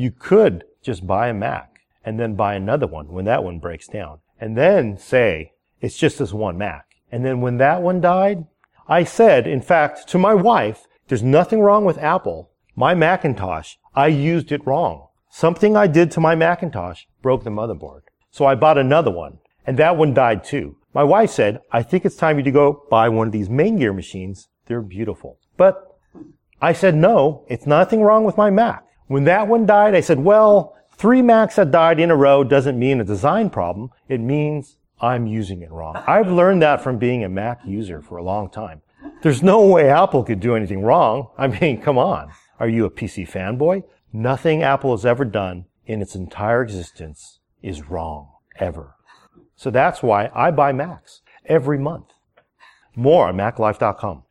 You could just buy a Mac and then buy another one when that one breaks down. And then say, it's just this one Mac. And then when that one died, I said, in fact, to my wife, there's nothing wrong with Apple. My Macintosh, I used it wrong. Something I did to my Macintosh broke the motherboard. So I bought another one, and that one died too. My wife said, I think it's time you to go buy one of these Main Gear machines. They're beautiful. But I said, no, it's nothing wrong with my Mac. When that one died, I said, well, 3 Macs that died in a row doesn't mean a design problem. It means I'm using it wrong. I've learned that from being a Mac user for a long time. There's no way Apple could do anything wrong. I mean, come on. Are you a PC fanboy? Nothing Apple has ever done in its entire existence is wrong, ever. So that's why I buy Macs every month. More on MacLife.com.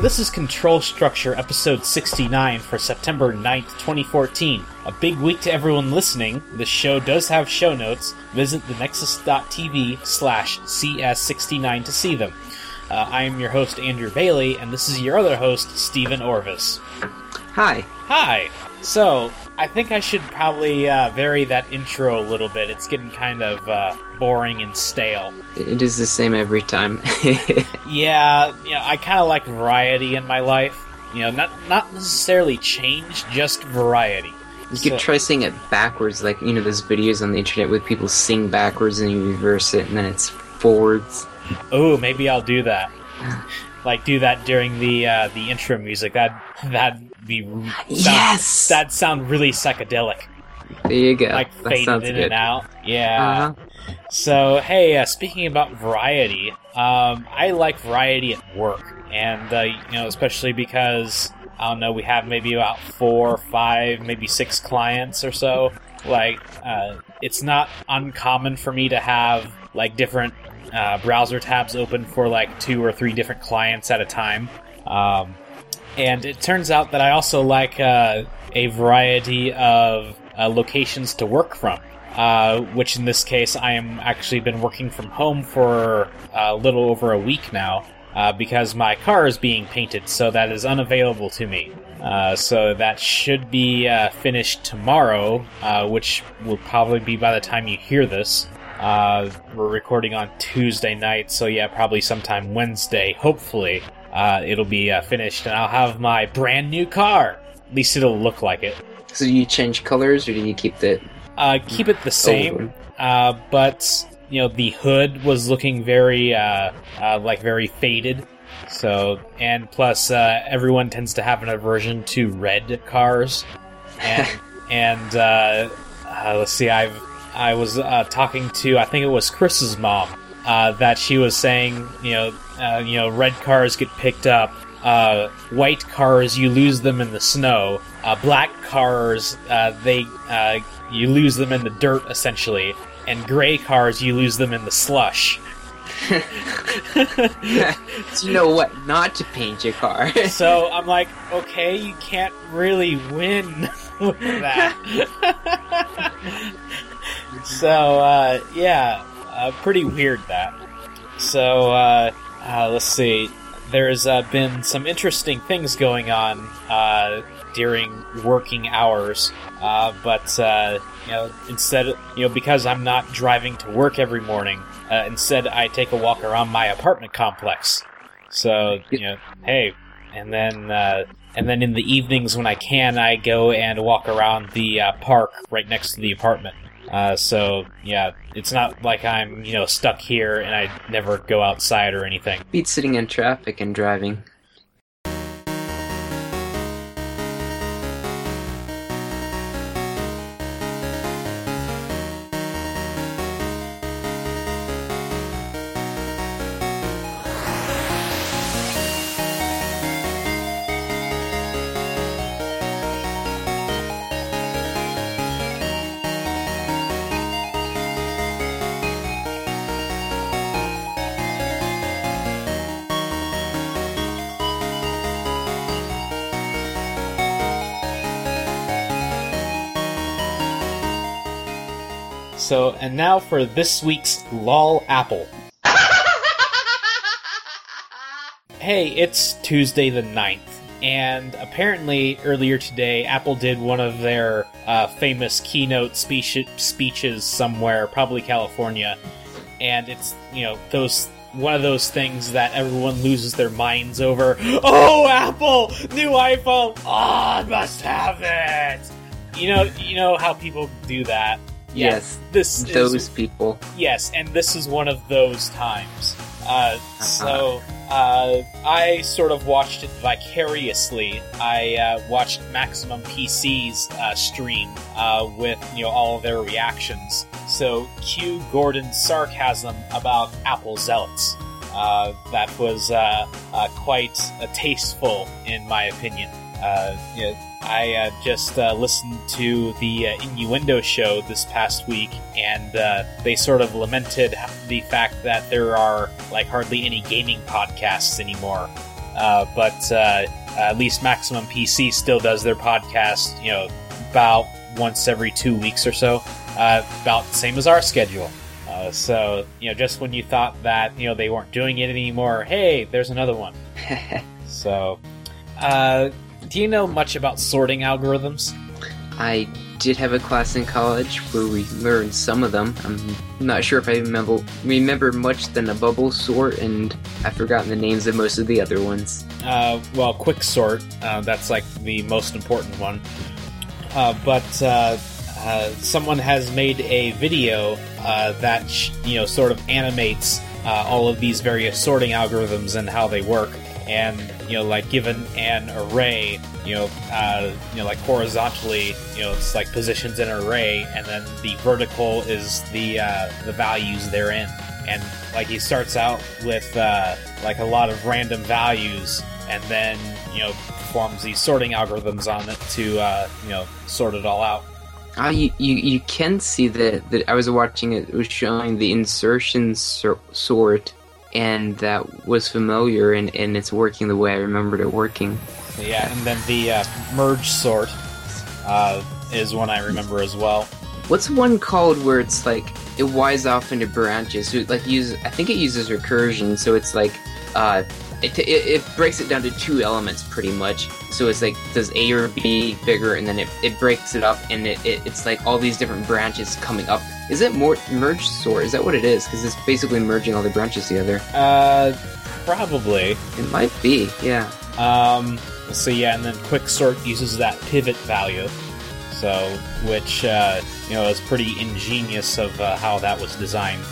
This is Control Structure, episode 69 for September 9th, 2014. A big week to everyone listening. The show does have show notes. Visit thenexus.tv/cs69 to see them. I am your host, Andrew Bailey, and this is your other host, Stephen Orvis. Hi. So, I think I should probably vary that intro a little bit. It's getting kind of boring and stale. It is the same every time. Yeah, I kind of like variety in my life. You know, not necessarily change, just variety. You could try saying it backwards, like, you know, those videos on the internet where people sing backwards and you reverse it and then it's forwards. Oh, maybe I'll do that. Like, do that during the intro music. That'd be... Yes! That'd sound really psychedelic. There you go. Like, faded in and out. Yeah. Uh-huh. So, hey, speaking about variety, I like variety at work. And, you know, especially because, I don't know, we have maybe about 4, 5, maybe 6 clients or so. Like, it's not uncommon for me to have, like, different... browser tabs open for like 2 or 3 different clients at a time. And it turns out that I also like a variety of locations to work from, which in this case I am actually been working from home for a little over a week now because my car is being painted, so that is unavailable to me. So that should be finished tomorrow, which will probably be by the time you hear this. We're recording on Tuesday night, so yeah, probably sometime Wednesday, hopefully, it'll be finished, and I'll have my brand new car. At least it'll look like it. So do you change colors, or do you keep it? Keep it the same, but, you know, the hood was looking very, very faded, so, and plus, everyone tends to have an aversion to red cars, and let's see, I was talking to, I think it was Chris's mom, that she was saying, you know, red cars get picked up, white cars, you lose them in the snow, black cars, you lose them in the dirt, essentially, and gray cars, you lose them in the slush. You know what not to paint your car. So I'm like, okay, you can't really win with that. So, pretty weird that. So, let's see. There's been some interesting things going on during working hours, but you know, instead, you know, because I'm not driving to work every morning, instead I take a walk around my apartment complex. So, you know, hey, and then in the evenings when I can, I go and walk around the park right next to the apartment. So, yeah, it's not like I'm, you know, stuck here and I never go outside or anything. Beats sitting in traffic and driving. So, and now for this week's LOL Apple. Hey, it's Tuesday the 9th, and apparently earlier today, Apple did one of their famous keynote speeches somewhere, probably California, and it's, you know, those one of those things that everyone loses their minds over. Oh, Apple! New iPhone! Oh, I must have it! You know how people do that. Yes, those people. Yes, and this is one of those times. I sort of watched it vicariously. I watched Maximum PC's stream with all of their reactions. So cue Gordon's sarcasm about Apple zealots. That was quite tasteful, in my opinion. I just listened to the Innuendo Show this past week, and they sort of lamented the fact that there are hardly any gaming podcasts anymore. But at least Maximum PC still does their podcast, about once every 2 weeks or so, about the same as our schedule. So just when you thought that they weren't doing it anymore, hey, there's another one. So. Do you know much about sorting algorithms? I did have a class in college where we learned some of them. I'm not sure if I remember much than a bubble sort, and I've forgotten the names of most of the other ones. Quick sort, that's the most important one. But someone has made a video that sort of animates all of these various sorting algorithms and how they work. And given an array, horizontally, it's positions in an array, and then the vertical is the values therein. And he starts out with a lot of random values, and then performs these sorting algorithms on it to sort it all out. You can see that I was watching it. It was showing the insertion sort. And that was familiar, and it's working the way I remembered it working. Yeah, and then the merge sort is one I remember as well. What's one called where it's it wides off into branches? So I think it uses recursion, so it's it breaks it down to two elements pretty much. So it's does A or B bigger, and then it breaks it up, and it's all these different branches coming up. Is it more merge sort? Is that what it is? Because it's basically merging all the branches together. Probably. It might be, yeah. And then quick sort uses that pivot value, which, is pretty ingenious of how that was designed.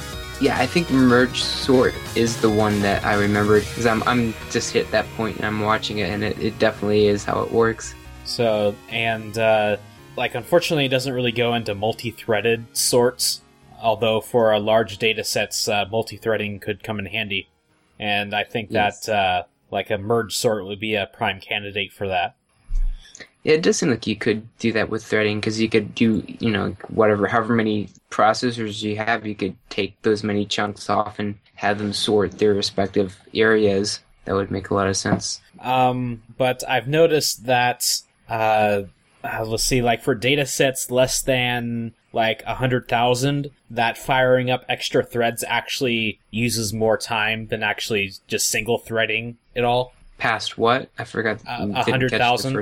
Yeah, I think merge sort is the one that I remembered, because I'm just hit that point and I'm watching it, and it definitely is how it works. So, and, unfortunately, it doesn't really go into multi-threaded sorts, although for large data sets, multi-threading could come in handy. And I think that, a merge sort would be a prime candidate for that. Yeah, it does seem like you could do that with threading, because you could do, however many processors you have, you could take those many chunks off and have them sort their respective areas. That would make a lot of sense. But I've noticed that... let's see, for data sets less than, 100,000, that firing up extra threads actually uses more time than actually just single threading it all. Past what? I forgot. 100,000.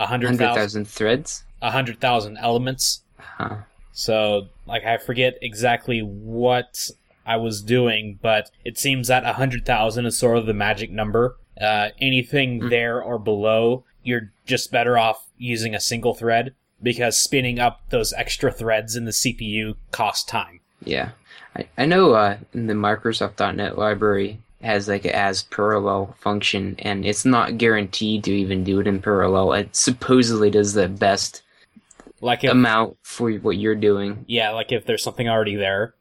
100,000 threads? 100,000 elements. Uh-huh. So, I forget exactly what I was doing, but it seems that 100,000 is sort of the magic number. Anything there or below, you're just better off using a single thread, because spinning up those extra threads in the CPU costs time. Yeah. I know in the Microsoft.NET library has an as parallel function, and it's not guaranteed to even do it in parallel. It supposedly does the best amount for what you're doing. Yeah, if there's something already there.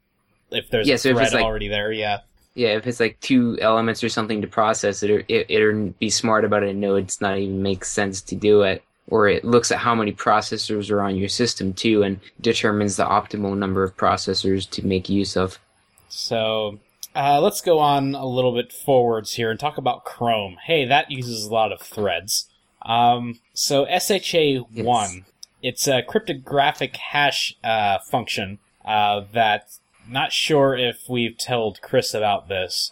If there's a thread already there, yeah. Yeah, if it's two elements or something to process, it'll be smart about it and know it's not even makes sense to do it. Or it looks at how many processors are on your system, too, and determines the optimal number of processors to make use of. So, let's go on a little bit forwards here and talk about Chrome. Hey, that uses a lot of threads. SHA-1, it's a cryptographic hash function that not sure if we've told Chris about this,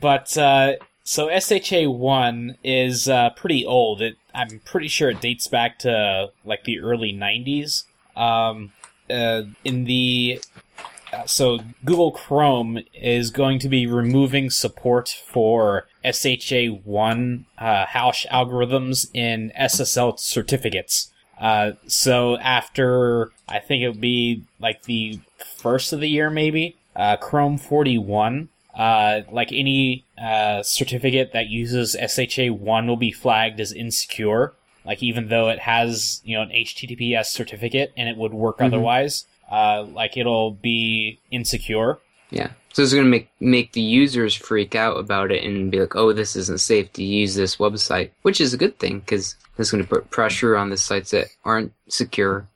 but so SHA-1 is pretty old. I'm pretty sure it dates back to like the early 90s. So Google Chrome is going to be removing support for SHA-1 hash algorithms in SSL certificates. So after, I think it would be like the first of the year maybe, Chrome 41, like any certificate that uses SHA-1 will be flagged as insecure, like even though it has, you know, an HTTPS certificate and it would work otherwise. Like it'll be insecure. Yeah. So it's going to make the users freak out about it and be like, oh, this isn't safe to use this website, which is a good thing because it's going to put pressure on the sites that aren't secure.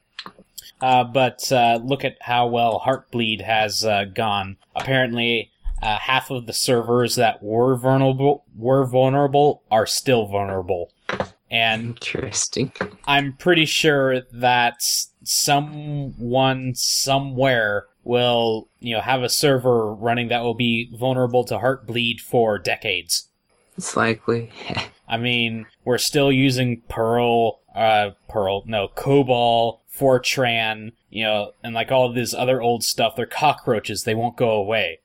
But look at how well Heartbleed has gone. Apparently, half of the servers that were vulnerable are still vulnerable. And interesting. I'm pretty sure that someone somewhere will, you know, have a server running that will be vulnerable to Heartbleed for decades. It's likely. I mean, we're still using Cobol, Fortran, you know, and like all of this other old stuff. They're cockroaches. They won't go away.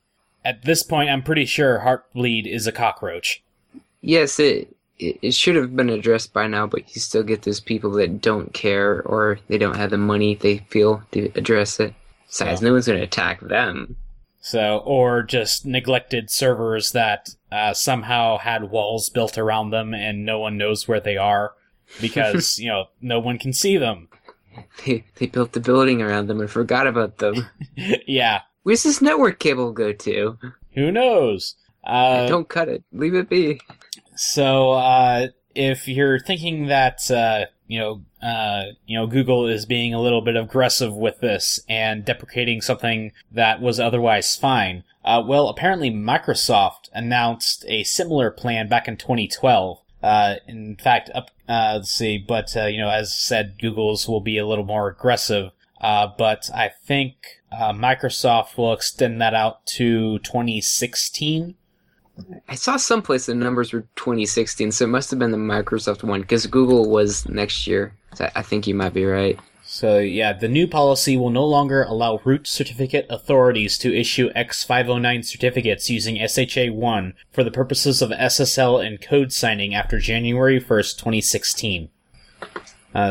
At this point, I'm pretty sure Heartbleed is a cockroach. Yes, it should have been addressed by now, but you still get those people that don't care or they don't have the money they feel to address it. Besides, no one's going to attack them. So, or just neglected servers that somehow had walls built around them and no one knows where they are because, you know, no one can see them. They built the building around them and forgot about them. Yeah. Where's this network cable go to? Who knows? Don't cut it. Leave it be. So, if you're thinking that, Google is being a little bit aggressive with this and deprecating something that was otherwise fine, well, apparently Microsoft announced a similar plan back in 2012. In fact, as said, Google's will be a little more aggressive. But I think, Microsoft will extend that out to 2016. I saw someplace the numbers were 2016, so it must have been the Microsoft one, because Google was next year. So I think you might be right. So, yeah, the new policy will no longer allow root certificate authorities to issue X509 certificates using SHA-1 for the purposes of SSL and code signing after January 1st, 2016.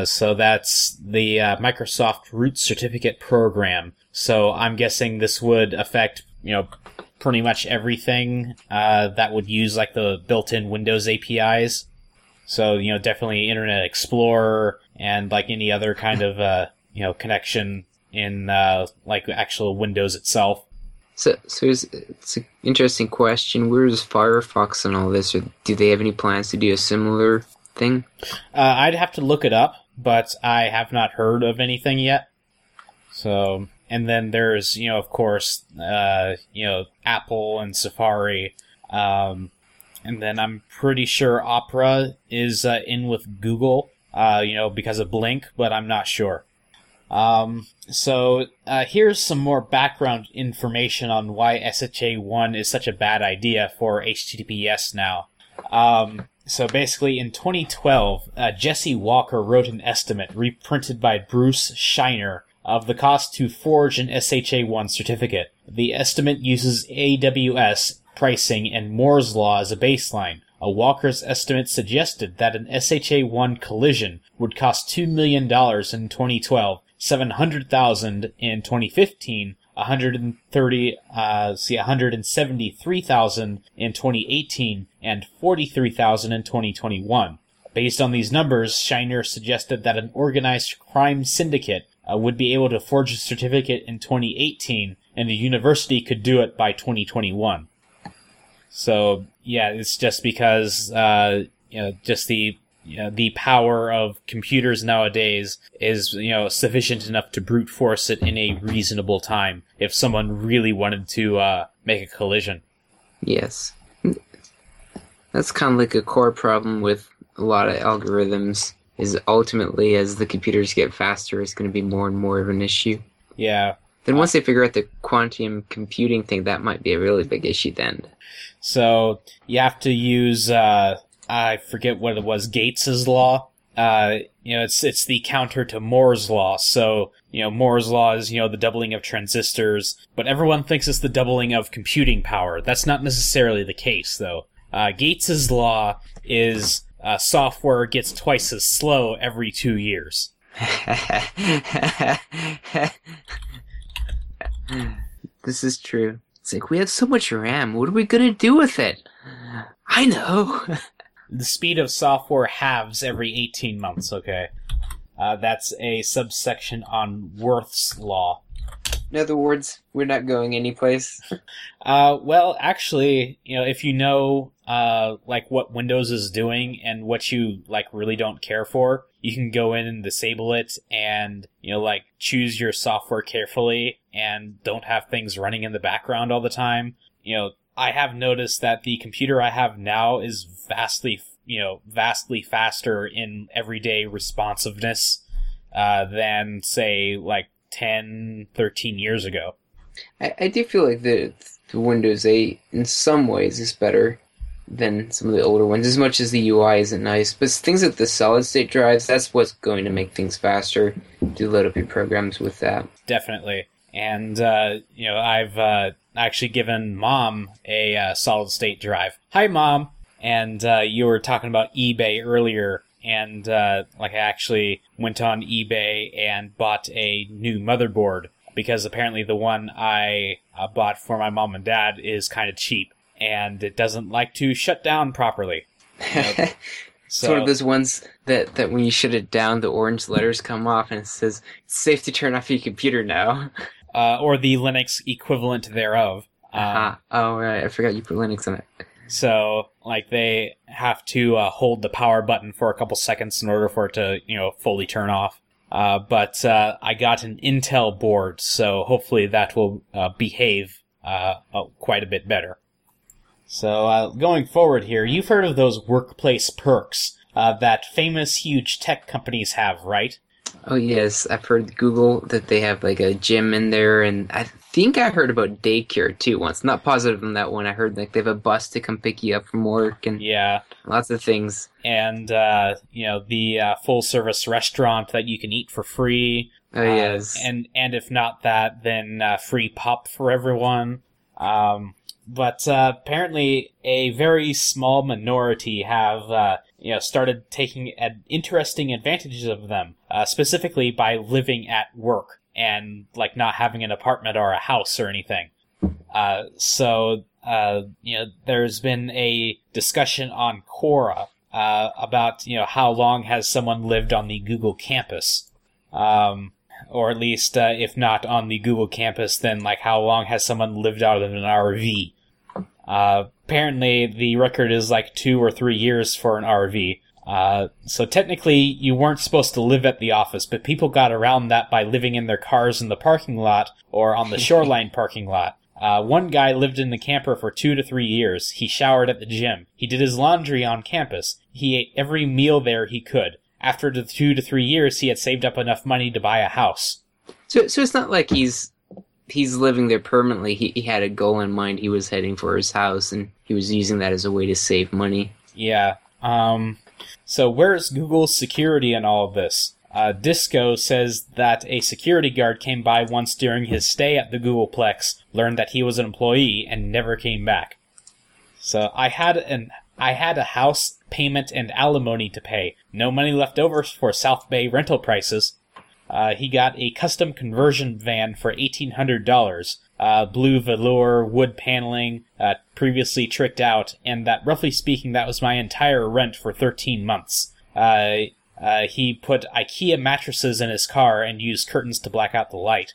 So that's the Microsoft root certificate program. So I'm guessing this would affect, you know, pretty much everything that would use like the built-in Windows APIs. So, you know, definitely Internet Explorer and like any other kind of connection in like actual Windows itself. So it's an interesting question. Where is Firefox and all this? Or do they have any plans to do a similar thing? I'd have to look it up, but I have not heard of anything yet. So. And then there's, you know, of course, Apple and Safari. And then I'm pretty sure Opera is in with Google, because of Blink, but I'm not sure. So here's some more background information on why SHA-1 is such a bad idea for HTTPS now. So basically in 2012, Jesse Walker wrote an estimate reprinted by Bruce Shiner of the cost to forge an SHA-1 certificate. The estimate uses AWS pricing and Moore's Law as a baseline. Walker's estimate suggested that an SHA-1 collision would cost $2 million in 2012, $700,000 in 2015, $173,000 in 2018, and $43,000 in 2021. Based on these numbers, Shiner suggested that an organized crime syndicate would be able to forge a certificate in 2018, and a university could do it by 2021. So, yeah, it's just because, just the power of computers nowadays is, you know, sufficient enough to brute force it in a reasonable time if someone really wanted to make a collision. Yes. That's kind of like a core problem with a lot of algorithms. Is ultimately, as the computers get faster, it's going to be more and more of an issue. Yeah. Then once they figure out the quantum computing thing, that might be a really big issue then. So you have to use, I forget what it was, Gates's law. It's the counter to Moore's law. So, Moore's law is, the doubling of transistors, but everyone thinks it's the doubling of computing power. That's not necessarily the case, though. Gates's law is software gets twice as slow every 2 years. This is true. It's like, we have so much RAM. What are we going to do with it? I know. The speed of software halves every 18 months, okay? That's a subsection on Worth's law. In other words, we're not going anyplace. Well, actually, if you know, what Windows is doing and what you, really don't care for, you can go in and disable it and, choose your software carefully and don't have things running in the background all the time. I have noticed that the computer I have now is vastly faster in everyday responsiveness than, say, 10, 13 years ago. I do feel like the Windows 8 in some ways is better than some of the older ones, as much as the UI isn't nice. But things like the solid-state drives, that's what's going to make things faster. Do load up your programs with that. Definitely. And, I've actually given Mom a solid-state drive. Hi, Mom! And you were talking about eBay earlier, and I actually went on eBay and bought a new motherboard because apparently the one I bought for my mom and dad is kind of cheap and it doesn't like to shut down properly. So, it's one of those ones that when you shut it down, the orange letters come off and it says, "It's safe to turn off your computer now." Or the Linux equivalent thereof. Oh, right. I forgot you put Linux on it. So, they have to hold the power button for a couple seconds in order for it to, fully turn off. But I got an Intel board, so hopefully that will behave quite a bit better. So, going forward here, you've heard of those workplace perks that famous huge tech companies have, right? Oh, yes. I've heard Google that they have, a gym in there, and I think I heard about daycare too once. Not positive on that one. I heard they have a bus to come pick you up from work and lots of things. And the full service restaurant that you can eat for free. Oh yes. And if not that, then free pop for everyone. But apparently a very small minority have started taking interesting advantages of them, specifically by living at work. And, not having an apartment or a house or anything. There's been a discussion on Quora about, how long has someone lived on the Google campus? Or at least, if not on the Google campus, then, how long has someone lived out of an RV? Apparently, the record is, 2 or 3 years for an RV. So technically, you weren't supposed to live at the office, but people got around that by living in their cars in the parking lot or on the Shoreline parking lot. One guy lived in the camper for 2 to 3 years. He showered at the gym. He did his laundry on campus. He ate every meal there he could. After the 2 to 3 years, he had saved up enough money to buy a house. So it's not like he's living there permanently. He had a goal in mind. He was heading for his house, and he was using that as a way to save money. Yeah, So where is Google's security in all of this? Disco says that a security guard came by once during his stay at the Googleplex, learned that he was an employee, and never came back. So I had a house payment and alimony to pay. No money left over for South Bay rental prices. He got a custom conversion van for $1,800. Blue velour, wood paneling, previously tricked out, and that, roughly speaking, that was my entire rent for 13 months. He put IKEA mattresses in his car and used curtains to black out the light.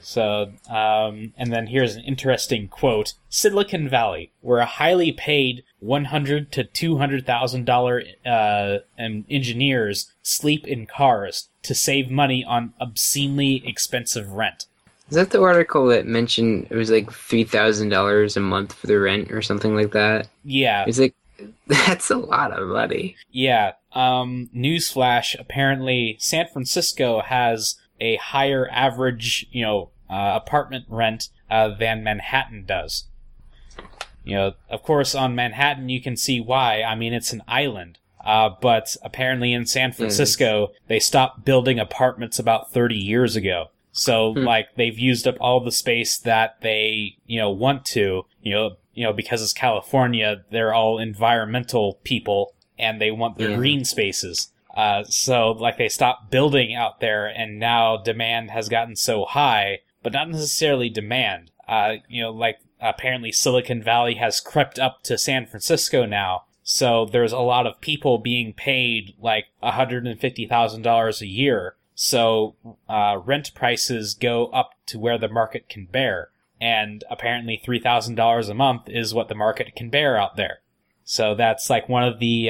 So, and then here's an interesting quote. Silicon Valley, where a highly paid $100,000 to $200,000 engineers sleep in cars to save money on obscenely expensive rent. Is that the article that mentioned it was $3,000 a month for the rent or something like that? Yeah. It's that's a lot of money. Yeah. Newsflash, apparently San Francisco has a higher average, apartment rent than Manhattan does. Of course, on Manhattan, you can see why. I mean, it's an island. But apparently in San Francisco, they stopped building apartments about 30 years ago. So, they've used up all the space that they, want to, because it's California, they're all environmental people and they want their green spaces. So they stopped building out there, and now demand has gotten so high, but not necessarily demand. Apparently Silicon Valley has crept up to San Francisco now. So there's a lot of people being paid like $150,000 a year. So rent prices go up to where the market can bear. And apparently $3,000 a month is what the market can bear out there. So that's like one of the,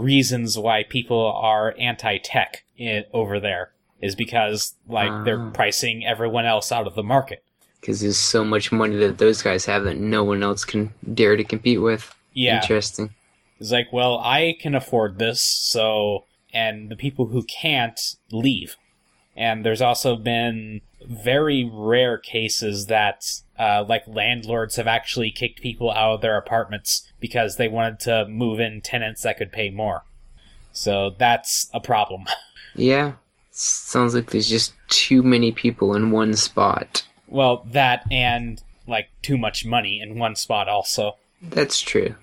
reasons why people are anti-tech over there is because they're pricing everyone else out of the market. Because there's so much money that those guys have that no one else can dare to compete with. Yeah. Interesting. It's like, well, I can afford this, so... And the people who can't leave. And there's also been very rare cases that, landlords have actually kicked people out of their apartments because they wanted to move in tenants that could pay more. So that's a problem. Yeah. Sounds like there's just too many people in one spot. Well, that and, too much money in one spot also. That's true.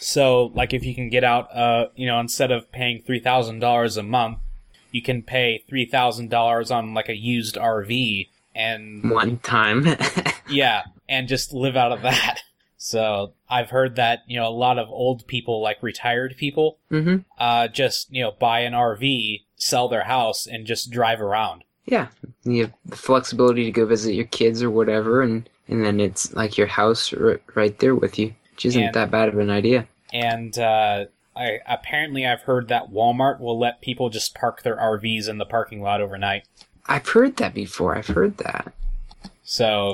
So, if you can get out, instead of paying $3,000 a month, you can pay $3,000 on, a used RV and... One time. Yeah, and just live out of that. So, I've heard that, a lot of old people, retired people, just, buy an RV, sell their house, and just drive around. Yeah, you have the flexibility to go visit your kids or whatever, and then it's your house right there with you, which isn't that bad of an idea. And apparently I've heard that Walmart will let people just park their RVs in the parking lot overnight. I've heard that before. So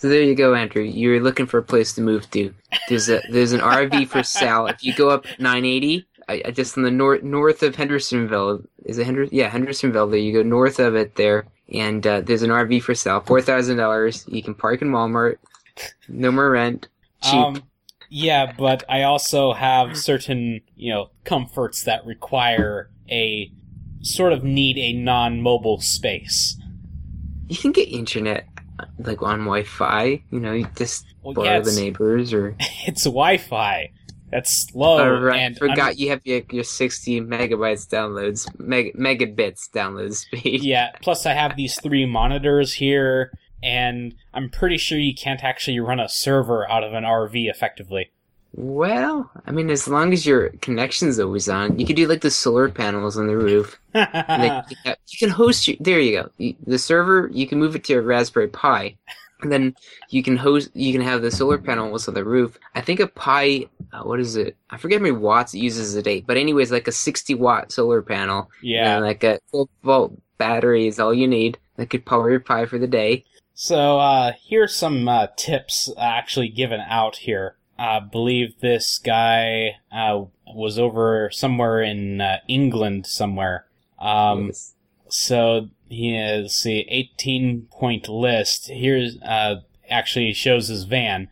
there you go, Andrew. You're looking for a place to move to. There's an RV for sale. If you go up 980... just in the north of Hendersonville. Is it Hendersonville? There you go, north of it there, and there's an RV for sale, $4,000. You can park in Walmart. No more rent. Cheap. Yeah, but I also have certain comforts that require a sort of need a non-mobile space. You can get internet on Wi-Fi. You just borrow the neighbors or it's Wi-Fi. That's slow. Oh, right. And forgot you have your 60 megabytes downloads, megabits download speed. Yeah, plus I have these 3 monitors here, and I'm pretty sure you can't actually run a server out of an RV effectively. Well, I mean, as long as your connection's always on, you could do the solar panels on the roof. And you can host your... There you go. The server, you can move it to your Raspberry Pi. And then you can have the solar panels on the roof. I think a Pi, what is it? I forget how many watts it uses a day. But anyways, a 60-watt solar panel. Yeah. And a 12-volt battery is all you need. That could power your Pi for the day. So here's some tips actually given out here. I believe this guy was over somewhere in England somewhere. Yes. So... Yeah, let's see, 18-point list. Here actually shows his van.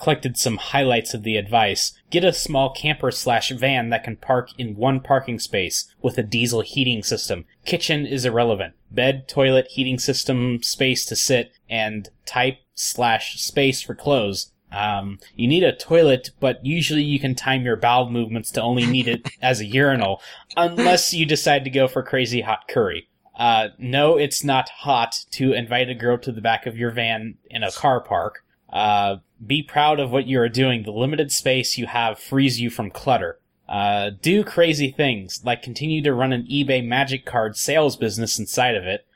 Collected some highlights of the advice. Get a small camper/van that can park in one parking space with a diesel heating system. Kitchen is irrelevant. Bed, toilet, heating system, space to sit, and type/space for clothes. You need a toilet, but usually you can time your bowel movements to only need it as a urinal, unless you decide to go for crazy hot curry. No, it's not hot to invite a girl to the back of your van in a car park. Be proud of what you are doing. The limited space you have frees you from clutter. Do crazy things, like continue to run an eBay magic card sales business inside of it.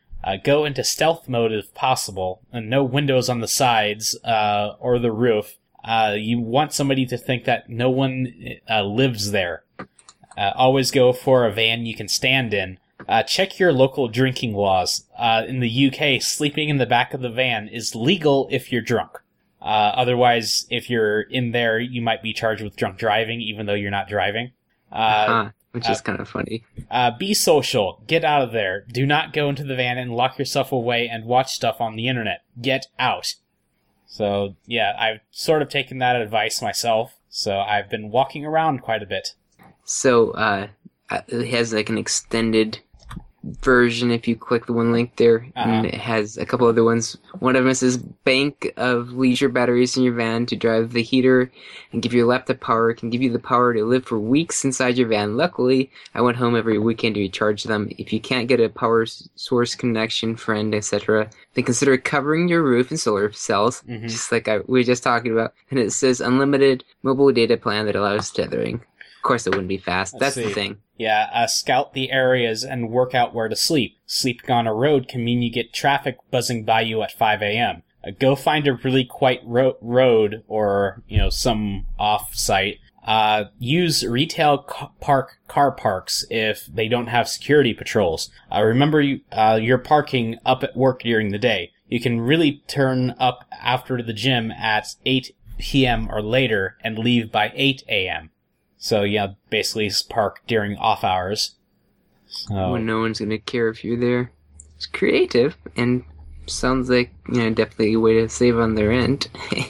Go into stealth mode if possible, and no windows on the sides, or the roof. You want somebody to think that no one, lives there. Always go for a van you can stand in. Check your local drinking laws. In the UK, sleeping in the back of the van is legal if you're drunk. Otherwise, if you're in there, you might be charged with drunk driving, even though you're not driving. which is kind of funny. Be social. Get out of there. Do not go into the van and lock yourself away and watch stuff on the internet. Get out. So, yeah, I've sort of taken that advice myself, so I've been walking around quite a bit. So, it has like an extended version if you click the one link there, and it has a couple other ones. One of them says, bank of leisure batteries in your van to drive the heater and give your laptop power. It can give you the power to live for weeks inside your van. Luckily, I went home every weekend to recharge them. If you can't get a power source connection, friend, etc., then consider covering your roof in solar cells, just like we were just talking about. And it says unlimited mobile data plan that allows tethering. Of course, it wouldn't be fast. That's the thing. Yeah, scout the areas and work out where to sleep. Sleeping on a road can mean you get traffic buzzing by you at 5 a.m. Go find a really quiet road or, you know, some off-site. Use retail car parks if they don't have security patrols. Remember, you're parking up at work during the day. You can really turn up after the gym at 8 p.m. or later and leave by 8 a.m. So, yeah, basically park during off hours. So. When no one's going to care if you're there. It's creative, and sounds like, you know, definitely a way to save on their end. You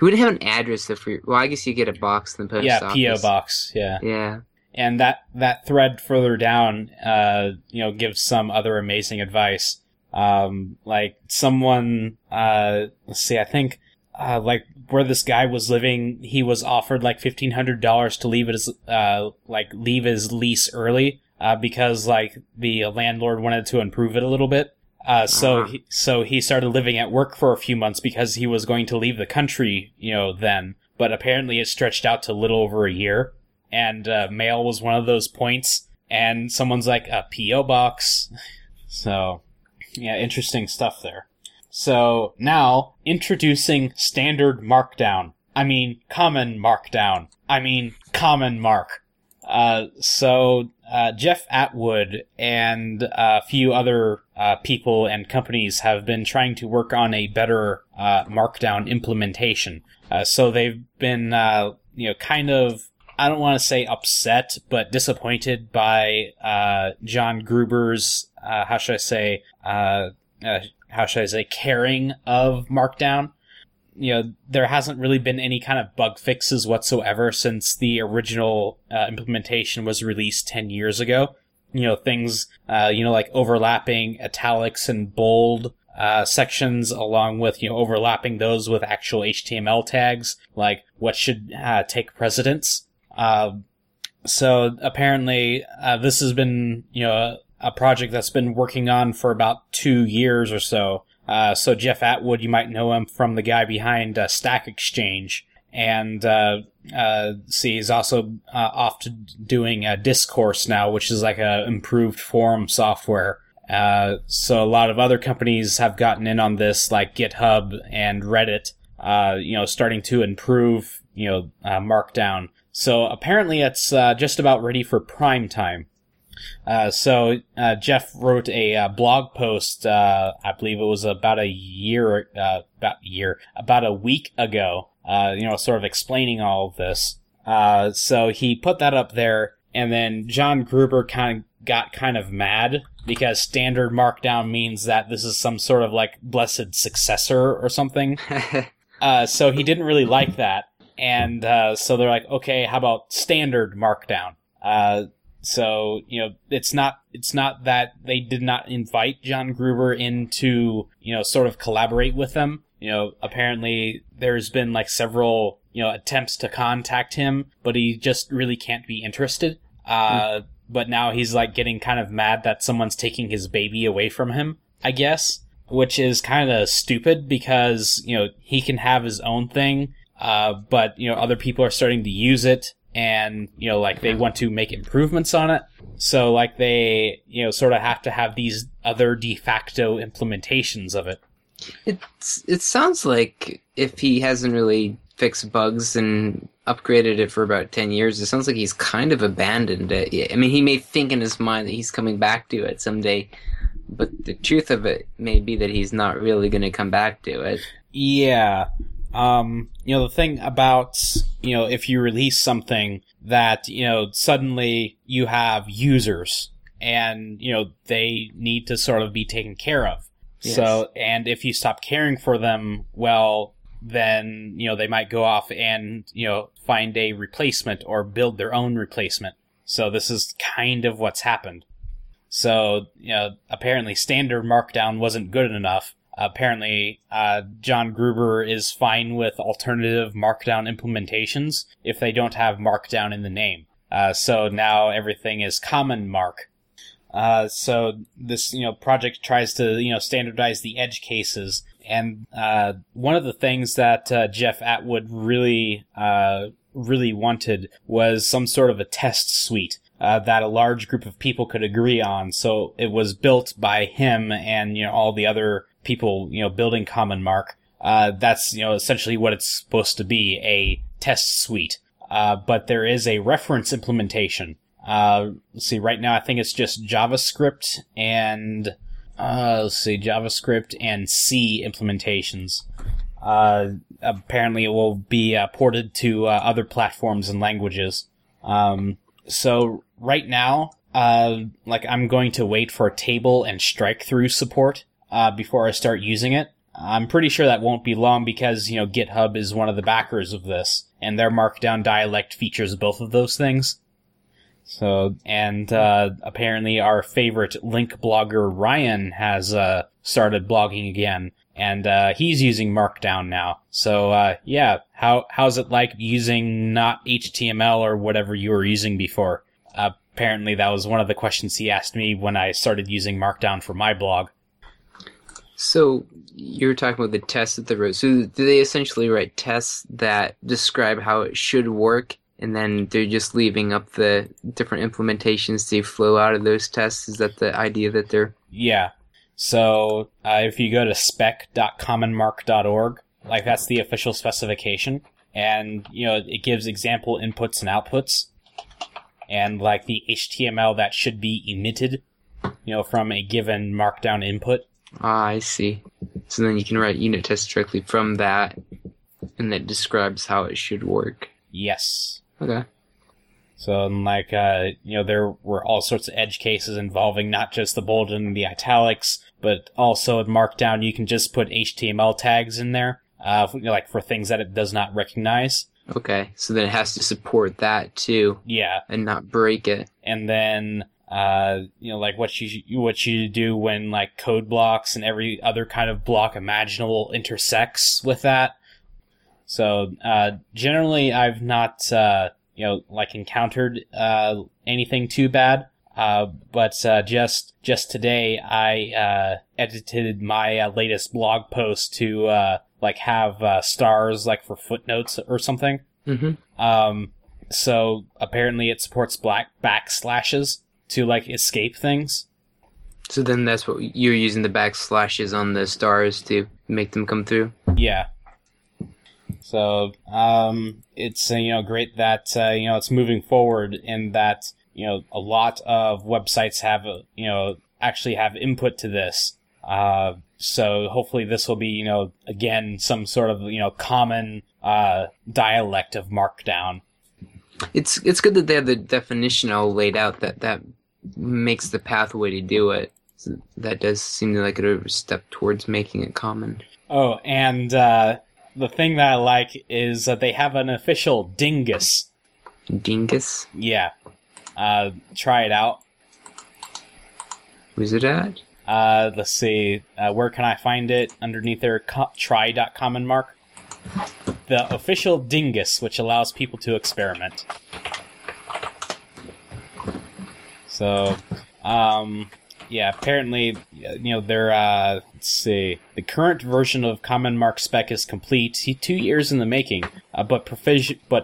wouldn't have an address, though, for your... Well, I guess you get a box in the post office. Yeah, P.O. box, yeah. Yeah. And that thread further down, you know, gives some other amazing advice. Like, someone... let's see, I think... like where this guy was living, he was offered like $1,500 to leave his lease early, because like the landlord wanted to improve it a little bit. So he started living at work for a few months because he was going to leave the country, you know, then. But apparently it stretched out to a little over a year, and mail was one of those points. And someone's like a P.O. box. So yeah, interesting stuff there. So, now, introducing standard Markdown. I mean, common Markdown. I mean, CommonMark. Jeff Atwood and a few other people and companies have been trying to work on a better Markdown implementation. So they've been, you know, kind of, I don't want to say upset, but disappointed by John Gruber's, caring of Markdown. You know, there hasn't really been any kind of bug fixes whatsoever since the original implementation was released 10 years ago. You know, things, you know, like overlapping italics and bold sections, along with, you know, overlapping those with actual HTML tags, like what should take precedence. So apparently this has been, you know, a project that's been working on for about 2 years or so. So Jeff Atwood, you might know him from the guy behind Stack Exchange. And he's also off to doing Discourse now, which is like a improved forum software. So a lot of other companies have gotten in on this, like GitHub and Reddit, you know, starting to improve, you know, Markdown. So apparently it's just about ready for prime time. Jeff wrote a blog post, I believe it was about a week ago, you know, sort of explaining all of this. So he put that up there, and then John Gruber got kind of mad because standard Markdown means that this is some sort of like blessed successor or something. So he didn't really like that. And, so they're like, okay, how about standard Markdown? So, you know, it's not that they did not invite John Gruber in to, you know, sort of collaborate with them. You know, apparently there's been like several, you know, attempts to contact him, but he just really can't be interested. But now he's like getting kind of mad that someone's taking his baby away from him, I guess, which is kind of stupid because, you know, he can have his own thing. But, you know, other people are starting to use it. And, you know, like, they want to make improvements on it. So, like, they, you know, sort of have to have these other de facto implementations of it. It sounds like if he hasn't really fixed bugs and upgraded it for about 10 years, it sounds like he's kind of abandoned it. I mean, he may think in his mind that he's coming back to it someday, but the truth of it may be that he's not really going to come back to it. Yeah. the thing about, if you release something that, suddenly you have users and, they need to sort of be taken care of. Yes. So, and if you stop caring for them, well, then, they might go off and, find a replacement or build their own replacement. So this is kind of what's happened. So, apparently standard Markdown wasn't good enough. Apparently, John Gruber is fine with alternative Markdown implementations if they don't have Markdown in the name. So now everything is CommonMark. So this, project tries to, standardize the edge cases. And, one of the things that, Jeff Atwood really wanted was some sort of a test suite, that a large group of people could agree on. So it was built by him and, all the other people, building CommonMark. That's, essentially what it's supposed to be, a test suite. But there is a reference implementation. Right now I think it's just JavaScript and, JavaScript and C implementations. Apparently it will be ported to other platforms and languages. So right now, I'm going to wait for table and strike through support, before I start using it. I'm pretty sure that won't be long because, GitHub is one of the backers of this and their Markdown dialect features both of those things. So, and, apparently our favorite link blogger, Ryan, has, started blogging again, and, he's using Markdown now. So, how's it like using not HTML or whatever you were using before? Apparently that was one of the questions he asked me when I started using Markdown for my blog. So, you were talking about the tests that they wrote. So, do they essentially write tests that describe how it should work? And then they're just leaving up the different implementations to flow out of those tests. Is that the idea that they're... Yeah. So if you go to spec.commonmark.org, that's the official specification. And, it gives example inputs and outputs. And, the HTML that should be emitted, from a given Markdown input. Ah, I see. So then you can write unit tests directly from that. And that describes how it should work. Yes. Okay. So, there were all sorts of edge cases involving not just the bold and the italics, but also in Markdown, you can just put HTML tags in there, for things that it does not recognize. Okay. So then it has to support that too. Yeah. And not break it. And then, what you do when code blocks and every other kind of block imaginable intersects with that. So, generally I've not, encountered, anything too bad. But just today I, edited my latest blog post to, have, stars, for footnotes or something. Mm-hmm. So apparently it supports backslashes to, escape things. So then that's what you're using, the backslashes on the stars to make them come through? Yeah. So, it's, great that, it's moving forward in that, a lot of websites have, actually have input to this. So hopefully this will be, again, some sort of, common, dialect of Markdown. It's good that they have the definition all laid out that makes the pathway to do it. So that does seem like a step towards making it common. Oh, and, the thing that I like is that they have an official dingus. Dingus? Yeah. Try it out. Who's it at? Let's see. Where can I find it? Underneath their try.commonmark. The official dingus, which allows people to experiment. So, yeah, apparently, they're, the current version of CommonMark spec is complete, 2 years in the making, but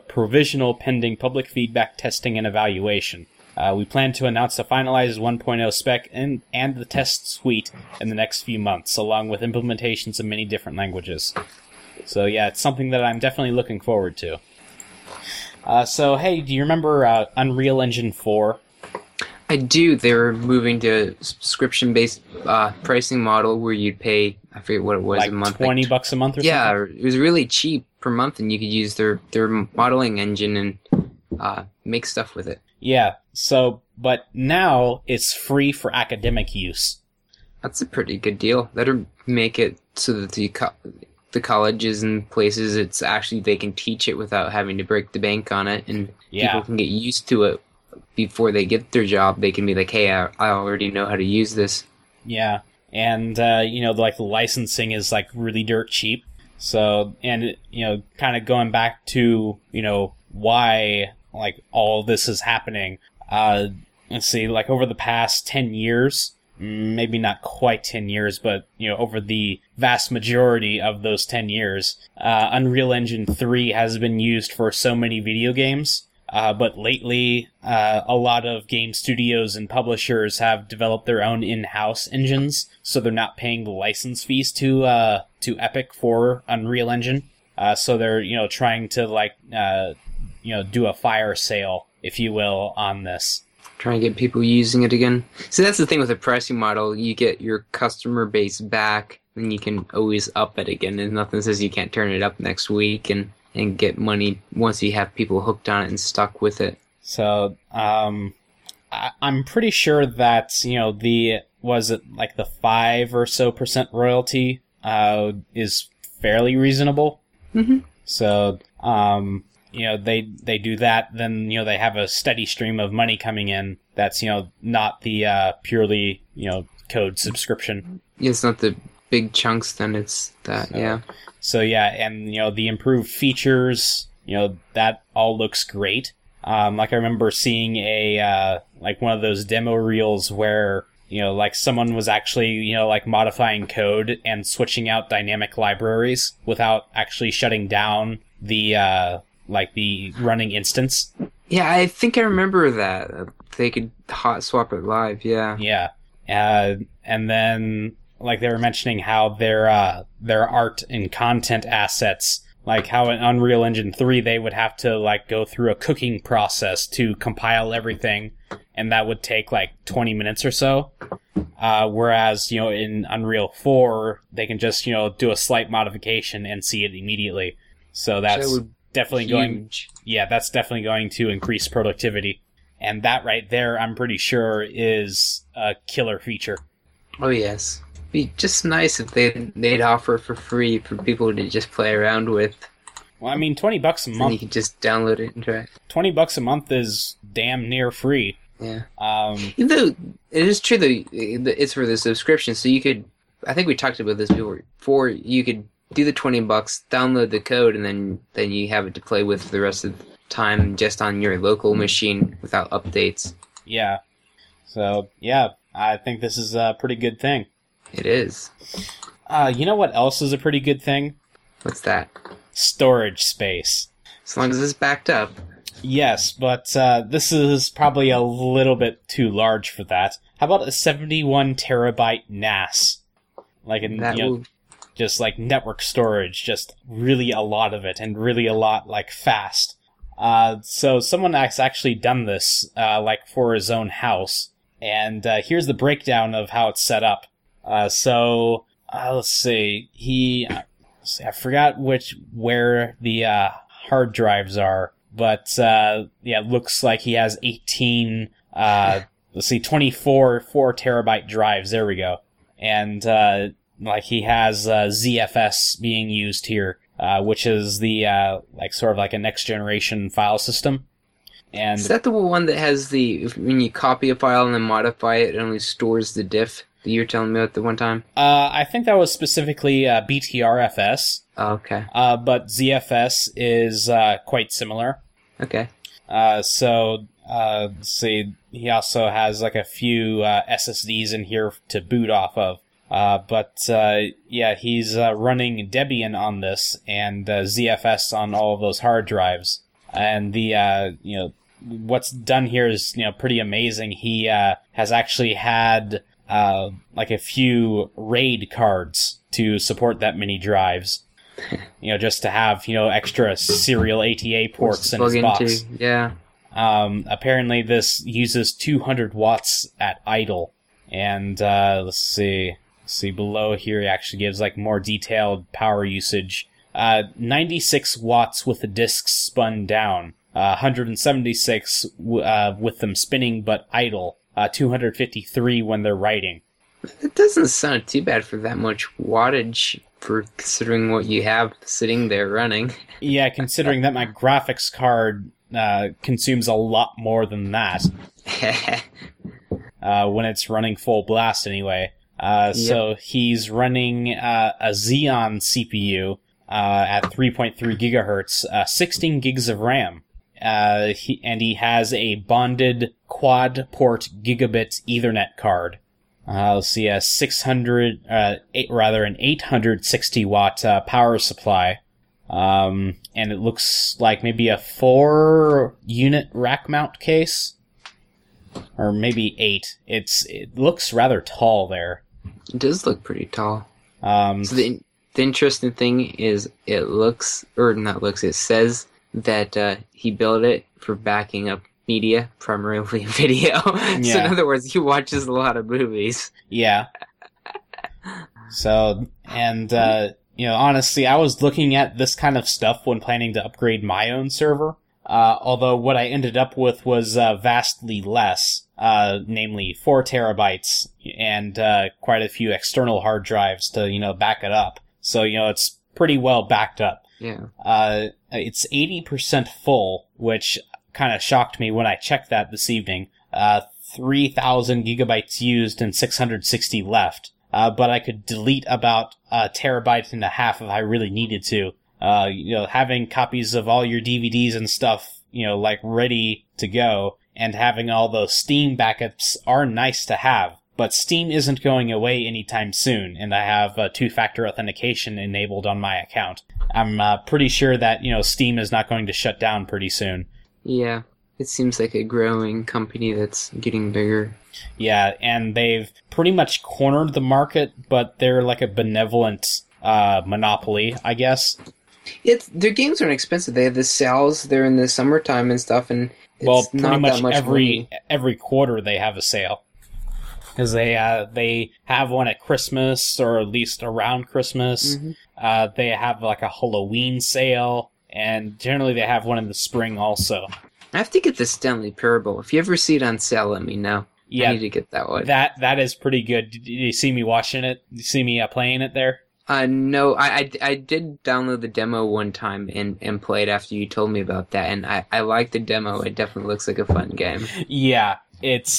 provisional pending public feedback, testing, and evaluation. We plan to announce the finalized 1.0 spec and the test suite in the next few months, along with implementations in many different languages. So, yeah, it's something that I'm definitely looking forward to. So, hey, do you remember Unreal Engine 4? I do. They were moving to a subscription-based pricing model where you'd pay I forget what it was, like a month. $20 a month or something? Yeah, it was really cheap per month, and you could use their modeling engine and make stuff with it. Yeah, so, but now it's free for academic use. That's a pretty good deal. That'll make it so that the colleges and places, it's actually, they can teach it without having to break the bank on it, and people can get used to it before they get their job. They can be like, hey, I already know how to use this. Yeah. And, you know, like the licensing is like really dirt cheap. So, and, you know, kind of going back to, you know, why like all this is happening. Let's see, like over the past 10 years, maybe not quite 10 years, but, you know, over the vast majority of those 10 years, Unreal Engine 3 has been used for so many video games. But lately, a lot of game studios and publishers have developed their own in-house engines, so they're not paying the license fees to Epic for Unreal Engine. So they're, you know, trying to like, you know, do a fire sale, if you will, on this. Trying to get people using it again. So that's the thing with the pricing model: you get your customer base back, and you can always up it again. And nothing says you can't turn it up next week and get money once you have people hooked on it and stuck with it. So, I'm pretty sure that, you know, the 5% or so royalty is fairly reasonable. Mm-hmm. So, you know, they do that, then, you know, they have a steady stream of money coming in that's, you know, not the purely, you know, code subscription. It's not the big chunks, then it's that, so, yeah. So, yeah, and, you know, the improved features, you know, that all looks great. Like, I remember seeing a, like, one of those demo reels where, you know, like, someone was actually, you know, like, modifying code and switching out dynamic libraries without actually shutting down the, like, the running instance. Yeah, I think I remember that. They could hot swap it live, yeah. Yeah. And then, like, they were mentioning how their art and content assets, like how in Unreal Engine 3 they would have to like go through a cooking process to compile everything, and that would take like 20 minutes or so. Whereas, you know, in Unreal 4 they can just, you know, do a slight modification and see it immediately. So that's definitely huge. That's definitely going to increase productivity. And that right there, I'm pretty sure, is a killer feature. Oh yes. Be just nice if they'd offer it for free for people to just play around with. Well, I mean, $20 a month. And you can just download it and try it. $20 a month is damn near free. Yeah. Though it is true that it's for the subscription, so you could. I think we talked about this before. You could do the $20, download the code, and then you have it to play with for the rest of the time, just on your local machine without updates. Yeah. So yeah, I think this is a pretty good thing. It is. You know what else is a pretty good thing? What's that? Storage space. As long as it's backed up. Yes, but this is probably a little bit too large for that. How about a 71 terabyte NAS? Like, just like network storage, just really a lot of it, and really a lot, like, fast. So someone has actually done this, like, for his own house. And here's the breakdown of how it's set up. Let's see. I forgot where the hard drives are, but yeah, it looks like he has 24 4-terabyte drives. There we go. And like he has ZFS being used here, which is the like sort of like a next generation file system. And is that the one that has when you copy a file and then modify it, it only stores the diff? You were telling me about the one time? I think that was specifically BTRFS. Oh, okay. But ZFS is quite similar. Okay. So, let's see, he also has like a few SSDs in here to boot off of. But he's running Debian on this and ZFS on all of those hard drives. And the, you know, what's done here is, you know, pretty amazing. He has actually had like a few RAID cards to support that many drives, you know, just to have, you know, extra serial ATA ports in his box. Yeah. Apparently this uses 200 watts at idle, and let's see, See below here, it actually gives like more detailed power usage. 96 watts with the discs spun down, 176 with them spinning but idle, 253 when they're writing. That doesn't sound too bad for that much wattage, for considering what you have sitting there running. Yeah, considering that my graphics card consumes a lot more than that. When it's running full blast anyway. So he's running a Xeon CPU at 3.3 gigahertz, 16 gigs of RAM. He has a bonded quad port gigabit Ethernet card. Let's see, an 860 watt power supply. And it looks like maybe a 4-unit rack mount case, or maybe 8. It looks rather tall there. It does look pretty tall. So the interesting thing is, it says that he built it for backing up media, primarily video. Yeah. So in other words, he watches a lot of movies. Yeah. So, and honestly, I was looking at this kind of stuff when planning to upgrade my own server. Although what I ended up with was vastly less, namely 4 terabytes and quite a few external hard drives to back it up. So it's pretty well backed up. Yeah. It's 80% full, which kind of shocked me when I checked that this evening. 3,000 gigabytes used and 660 left. But I could delete about 1.5 terabytes if I really needed to. Having copies of all your DVDs and stuff, ready to go, and having all those Steam backups are nice to have, but Steam isn't going away anytime soon, and I have two-factor authentication enabled on my account. I'm pretty sure that, Steam is not going to shut down pretty soon. Yeah, it seems like a growing company that's getting bigger. Yeah, and they've pretty much cornered the market, but they're like a benevolent monopoly, I guess. Their games aren't expensive. They have the sales. They're in the summertime and stuff, and it's pretty much every quarter they have a sale, because they have one at Christmas, or at least around Christmas. Mm-hmm. They have like a Halloween sale, and generally they have one in the spring also. I have to get the Stanley Parable. If you ever see it on sale, let me know. Yeah, I need to get that one. That is pretty good. Did you see me watching it? Did you see me playing it there? No, I did download the demo one time and play it after you told me about that, and I like the demo. It definitely looks like a fun game. Yeah, it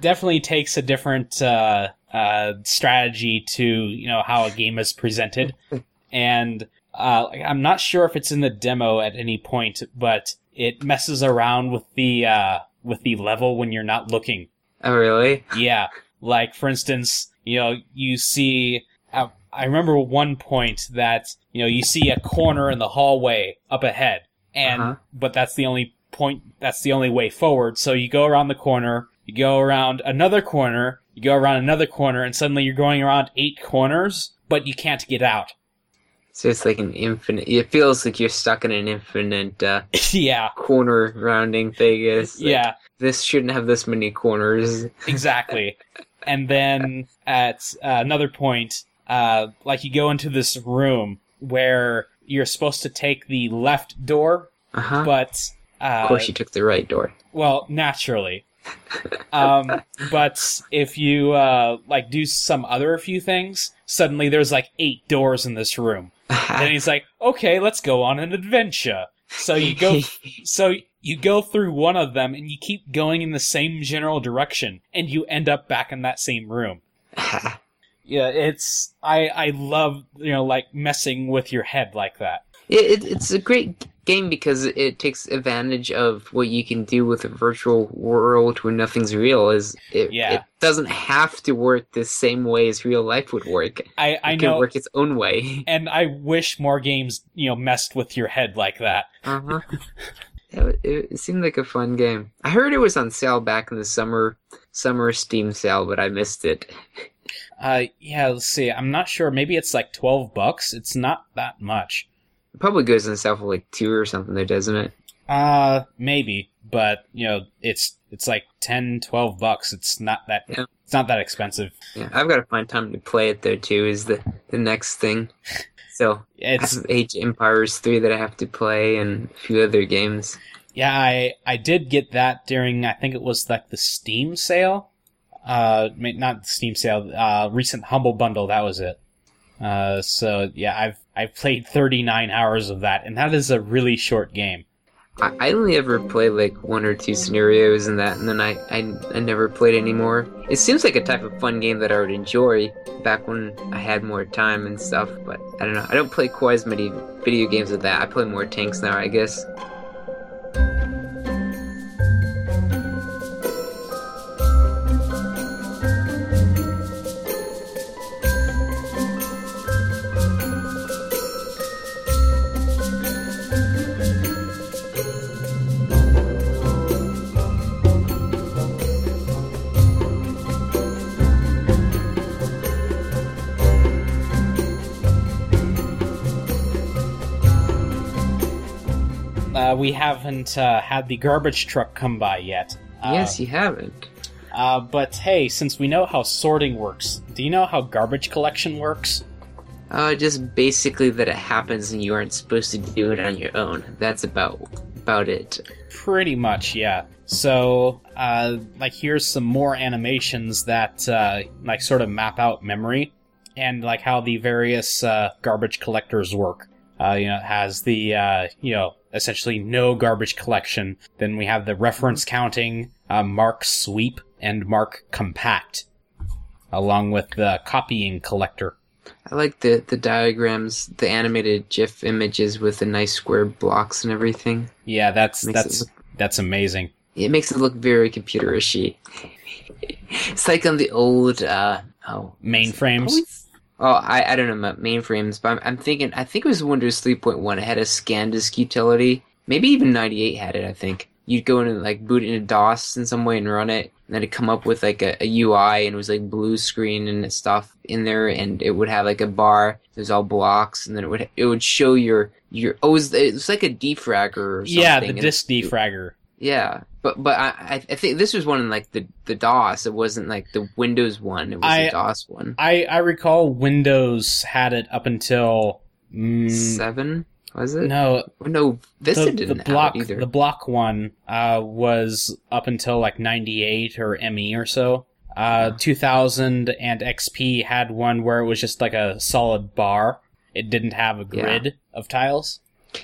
definitely takes a different strategy to how a game is presented, and I'm not sure if it's in the demo at any point, but it messes around with the level when you're not looking. Oh, really? Yeah, like for instance, you see. I remember one point that, you see a corner in the hallway up ahead, and but that's the only point, that's the only way forward, so you go around the corner, you go around another corner, you go around another corner, and suddenly you're going around 8 corners, but you can't get out. So it's like an infinite, it feels like you're stuck in an infinite corner rounding thing. Like, yeah. This shouldn't have this many corners. Exactly. And then at another point, you go into this room where you're supposed to take the left door, but... of course you took the right door. Well, naturally. But if you, do some other few things, suddenly there's, 8 doors in this room. And he's like, okay, let's go on an adventure. So you go... You go through one of them, and you keep going in the same general direction, and you end up back in that same room. Yeah, it's... I love, messing with your head like that. It's a great game because it takes advantage of what you can do with a virtual world where nothing's real. It doesn't have to work the same way as real life would work. It can work its own way. And I wish more games, messed with your head like that. Uh-huh. It seemed like a fun game. I heard it was on sale back in the summer Steam sale, but I missed it. Let's see. I'm not sure. Maybe it's like $12. It's not that much. It probably goes on sale for 2 or something, though, doesn't it? Maybe. but you know, it's like $10-12. It's not that it's not that expensive. Yeah, I've got to find time to play it though too. Is the next thing. So it's I have Age of Empires 3 that I have to play and a few other games. Yeah, I did get that during, I think it was like the Steam sale. Not the Steam sale, recent Humble Bundle, that was it. So yeah, I've played 39 hours of that, and that is a really short game. I only ever play like one or two scenarios in that, and then I never played anymore. It seems like a type of fun game that I would enjoy back when I had more time and stuff, but I don't know. I don't play quite as many video games with that. I play more tanks now, I guess. We haven't had the garbage truck come by yet. Yes, you haven't. But hey, since we know how sorting works, do you know how garbage collection works? Just basically that it happens and you aren't supposed to do it on your own. That's about it. Pretty much, yeah. So, like, here's some more animations that, like, sort of map out memory and, like, how the various garbage collectors work. You know, it has the, you know, essentially no garbage collection. Then we have the reference counting, mark sweep, and mark compact, along with the copying collector. I like the diagrams, the animated GIF images with the nice square blocks and everything. Yeah, that's amazing. It makes it look very computerishy. It's like on the old mainframes. Oh, I don't know about mainframes, but I'm thinking, I think it was Windows 3.1. It had a scan disk utility. Maybe even 98 had it, I think. You'd go in and like boot into DOS in some way and run it, and then it'd come up with like a UI, and it was like blue screen and stuff in there, and it would have like a bar. It was all blocks, and then it would show your it's like a defragger or something. Yeah, the disk defragger. Yeah. But I think this was one in, like, the DOS. It wasn't, like, the Windows one. It was the DOS one. I recall Windows had it up until... 7, was it? No, Vista didn't have it either. The block one was up until, like, 98 or ME or so. 2000 and XP had one where it was just, like, a solid bar. It didn't have a grid of tiles.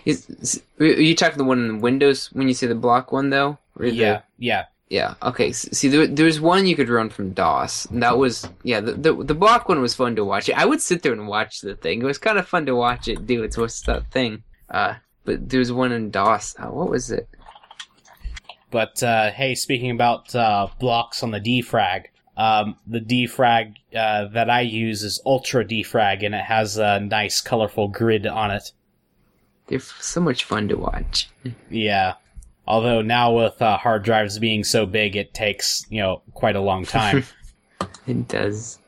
Are you talking the one in Windows when you say the block one, though? Yeah. Okay. See, there's one you could run from DOS. And that was The block one was fun to watch. I would sit there and watch the thing. It was kind of fun to watch it do its that thing. But there's one in DOS. What was it? But hey, speaking about blocks on the defrag, the defrag that I use is Ultra Defrag, and it has a nice, colorful grid on it. They're so much fun to watch. Yeah. Although now with hard drives being so big, it takes, you know, quite a long time. It does.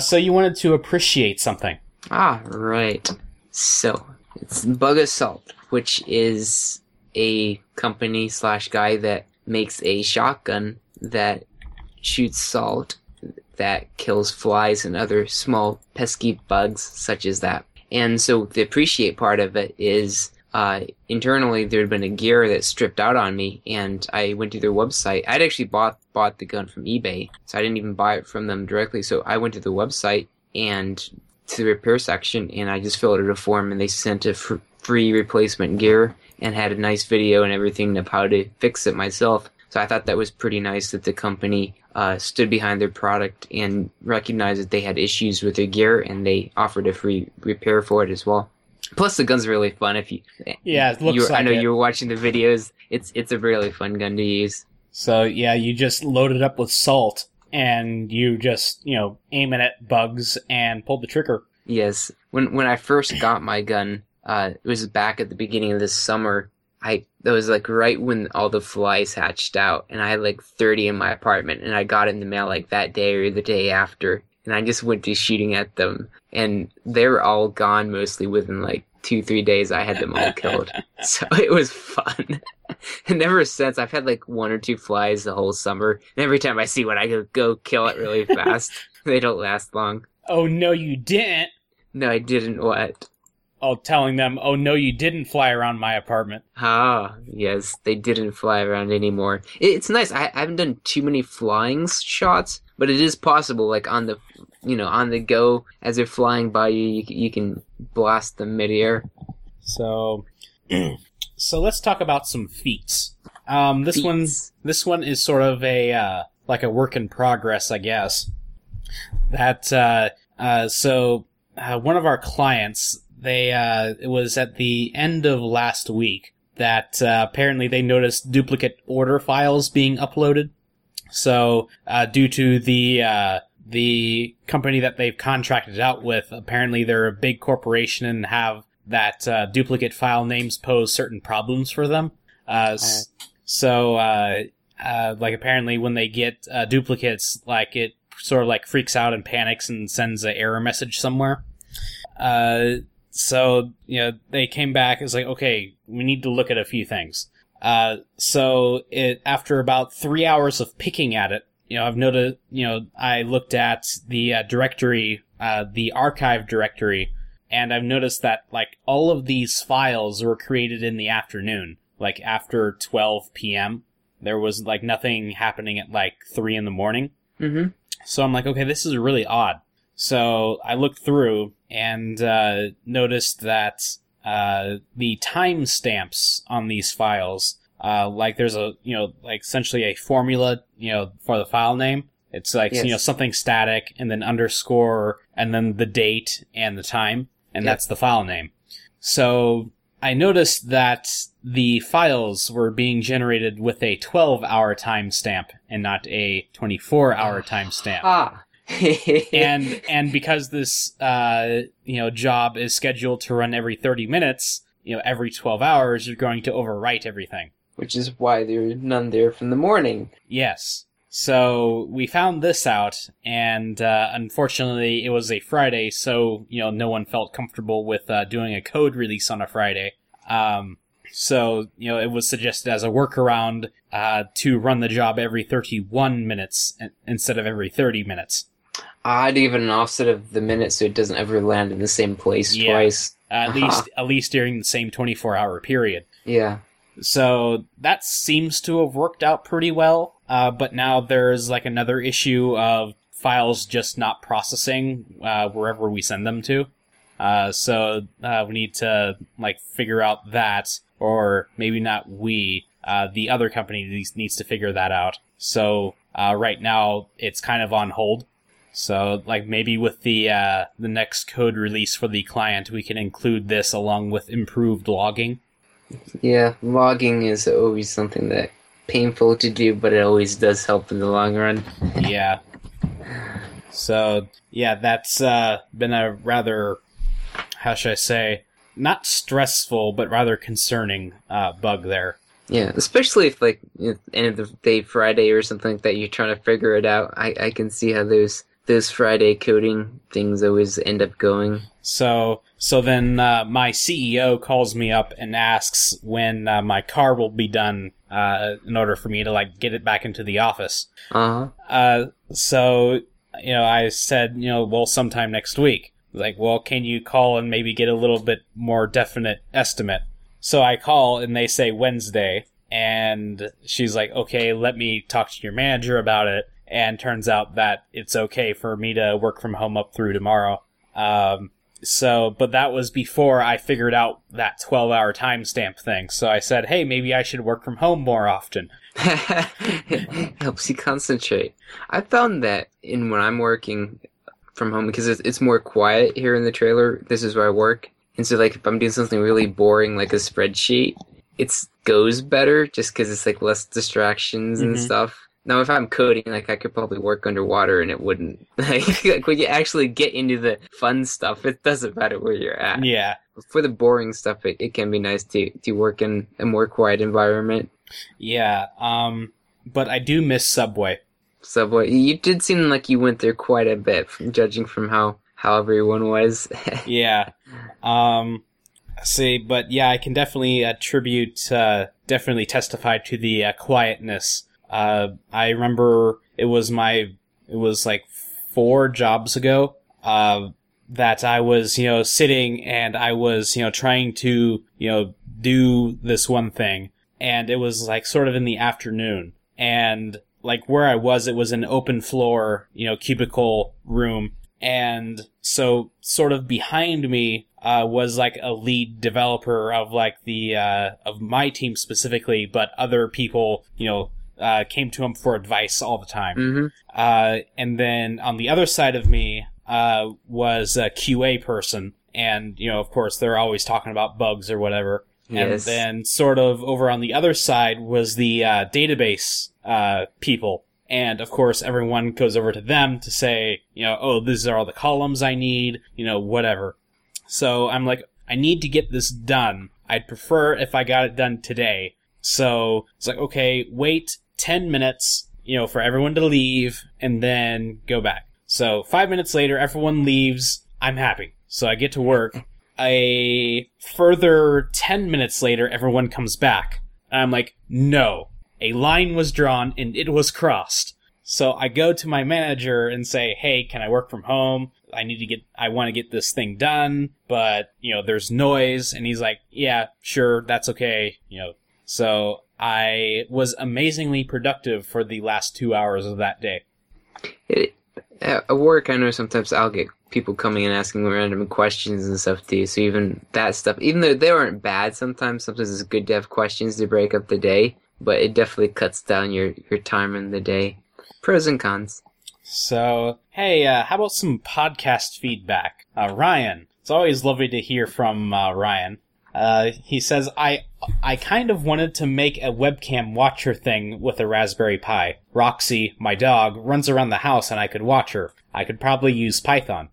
So you wanted to appreciate something. Ah, right. So, it's Bug Assault, which is a company / guy that makes a shotgun that shoots salt that kills flies and other small pesky bugs such as that. And so the appreciate part of it is internally there had been a gear that stripped out on me, and I went to their website. I'd actually bought the gun from eBay, so I didn't even buy it from them directly. So I went to the website and to the repair section, and I just filled out a form, and they sent a free replacement gear and had a nice video and everything of how to fix it myself. So I thought that was pretty nice that the company stood behind their product and recognized that they had issues with their gear, and they offered a free repair for it as well. Plus, the gun's really fun. If you, it looks like I know you were watching the videos. It's a really fun gun to use. So yeah, you just load it up with salt, and you just aim it at bugs and pull the trigger. Yes, when I first got my gun, it was back at the beginning of this summer. That was like right when all the flies hatched out, and I had like 30 in my apartment, and I got it in the mail like that day or the day after, and I just went to shooting at them, and they were all gone mostly within like 2-3 days. I had them all killed. So it was fun. Never since. I've had like one or two flies the whole summer. And every time I see one, I go kill it really fast. They don't last long. Oh, no, you didn't. No, I didn't what? Oh, telling them, oh, no, you didn't fly around my apartment. Ah, yes, they didn't fly around anymore. It's nice. I haven't done too many flying shots, but it is possible, like, on the, you know, on the go, as they're flying by you, you can blast them midair. So let's talk about some feats. This one is sort of a, like a work in progress, I guess. That, one of our clients, they, it was at the end of last week that, apparently they noticed duplicate order files being uploaded. So, due to the company that they've contracted out with, apparently they're a big corporation and have that, duplicate file names pose certain problems for them. Like apparently when they get, duplicates, like it sort of like freaks out and panics and sends an error message somewhere. So, you know, they came back. It's like, okay, we need to look at a few things. So it, after about 3 hours of picking at it, you know, I've noticed, you know, I looked at the directory, the archive directory, and I've noticed that, like, all of these files were created in the afternoon, like after 12 p.m. There was, like, nothing happening at, like, 3 in the morning. Mm-hmm. So I'm like, okay, this is really odd. So I looked through and noticed that the timestamps on these files, like there's a, you know, like essentially a formula, you know, for the file name. It's like, yes, you know, something static and then underscore and then the date and the time, and yep, that's the file name. So I noticed that the files were being generated with a 12-hour timestamp and not a 24-hour timestamp. Ah. and because this you know, job is scheduled to run every 30 minutes, you know, every 12 hours you're going to overwrite everything, which is why there's none there from the morning. Yes. So we found this out, and unfortunately it was a Friday, so, you know, no one felt comfortable with doing a code release on a Friday. So, you know, it was suggested as a workaround to run the job every 31 minutes instead of every 30 minutes. I'd even an offset of the minute so it doesn't ever land in the same place twice. At least during the same 24-hour period. Yeah. So that seems to have worked out pretty well, but now there's like another issue of files just not processing wherever we send them to. So we need to like figure out that, or maybe not we, the other company needs to figure that out. So right now it's kind of on hold. So, like, maybe with the next code release for the client, we can include this along with improved logging. Yeah, logging is always something that painful to do, but it always does help in the long run. Yeah. So, yeah, that's been a rather, how should I say, not stressful, but rather concerning bug there. Yeah, especially if, like, at the end of the day, Friday or something like that, you're trying to figure it out. I can see how those Friday coding things always end up going. So then my CEO calls me up and asks when my car will be done in order for me to, like, get it back into the office. Uh-huh. So, you know, I said, you know, well, sometime next week. Like, well, can you call and maybe get a little bit more definite estimate? So I call, and they say Wednesday, and she's like, okay, let me talk to your manager about it, and turns out that it's okay for me to work from home up through tomorrow. So, but that was before I figured out that 12-hour timestamp thing, so I said, hey, maybe I should work from home more often. Helps you concentrate. I found that in when I'm working from home, because it's more quiet here in the trailer. This is where I work. And so, like, if I'm doing something really boring, like a spreadsheet, it goes better just because it's, like, less distractions and stuff. Now, if I'm coding, like, I could probably work underwater and it wouldn't. Like, when you actually get into the fun stuff, it doesn't matter where you're at. Yeah. For the boring stuff, it can be nice to work in a more quiet environment. Yeah, but I do miss Subway. Subway. You did seem like you went there quite a bit, judging from how everyone was. Yeah. See, but yeah, I can definitely attribute, definitely testify to the quietness. I remember it was like 4 jobs ago, that I was, sitting and I was, trying to, do this one thing. And it was like sort of in the afternoon. And like where I was, it was an open floor, cubicle room. And so sort of behind me, was like a lead developer of like the, of my team specifically, but other people, came to him for advice all the time. Mm-hmm. And then on the other side of me, was a QA person. And, of course, they're always talking about bugs or whatever. Yes. And then sort of over on the other side was the database people. And, of course, everyone goes over to them to say, oh, these are all the columns I need, whatever. So I'm like, I need to get this done. I'd prefer if I got it done today. So it's like, okay, wait 10 minutes, for everyone to leave and then go back. So 5 minutes later, everyone leaves. I'm happy. So I get to work. A further 10 minutes later, everyone comes back. And I'm like, no. A line was drawn and it was crossed. So I go to my manager and say, hey, can I work from home? I want to get this thing done, but, there's noise. And he's like, yeah, sure, that's okay. So I was amazingly productive for the last 2 hours of that day. At work, I know sometimes I'll get people coming and asking random questions and stuff to you. So even that stuff, even though they aren't bad sometimes it's good to have questions to break up the day. But it definitely cuts down your time in the day. Pros and cons. So, hey, how about some podcast feedback? Ryan. It's always lovely to hear from Ryan. He says, I kind of wanted to make a webcam watcher thing with a Raspberry Pi. Roxy, my dog, runs around the house and I could watch her. I could probably use Python.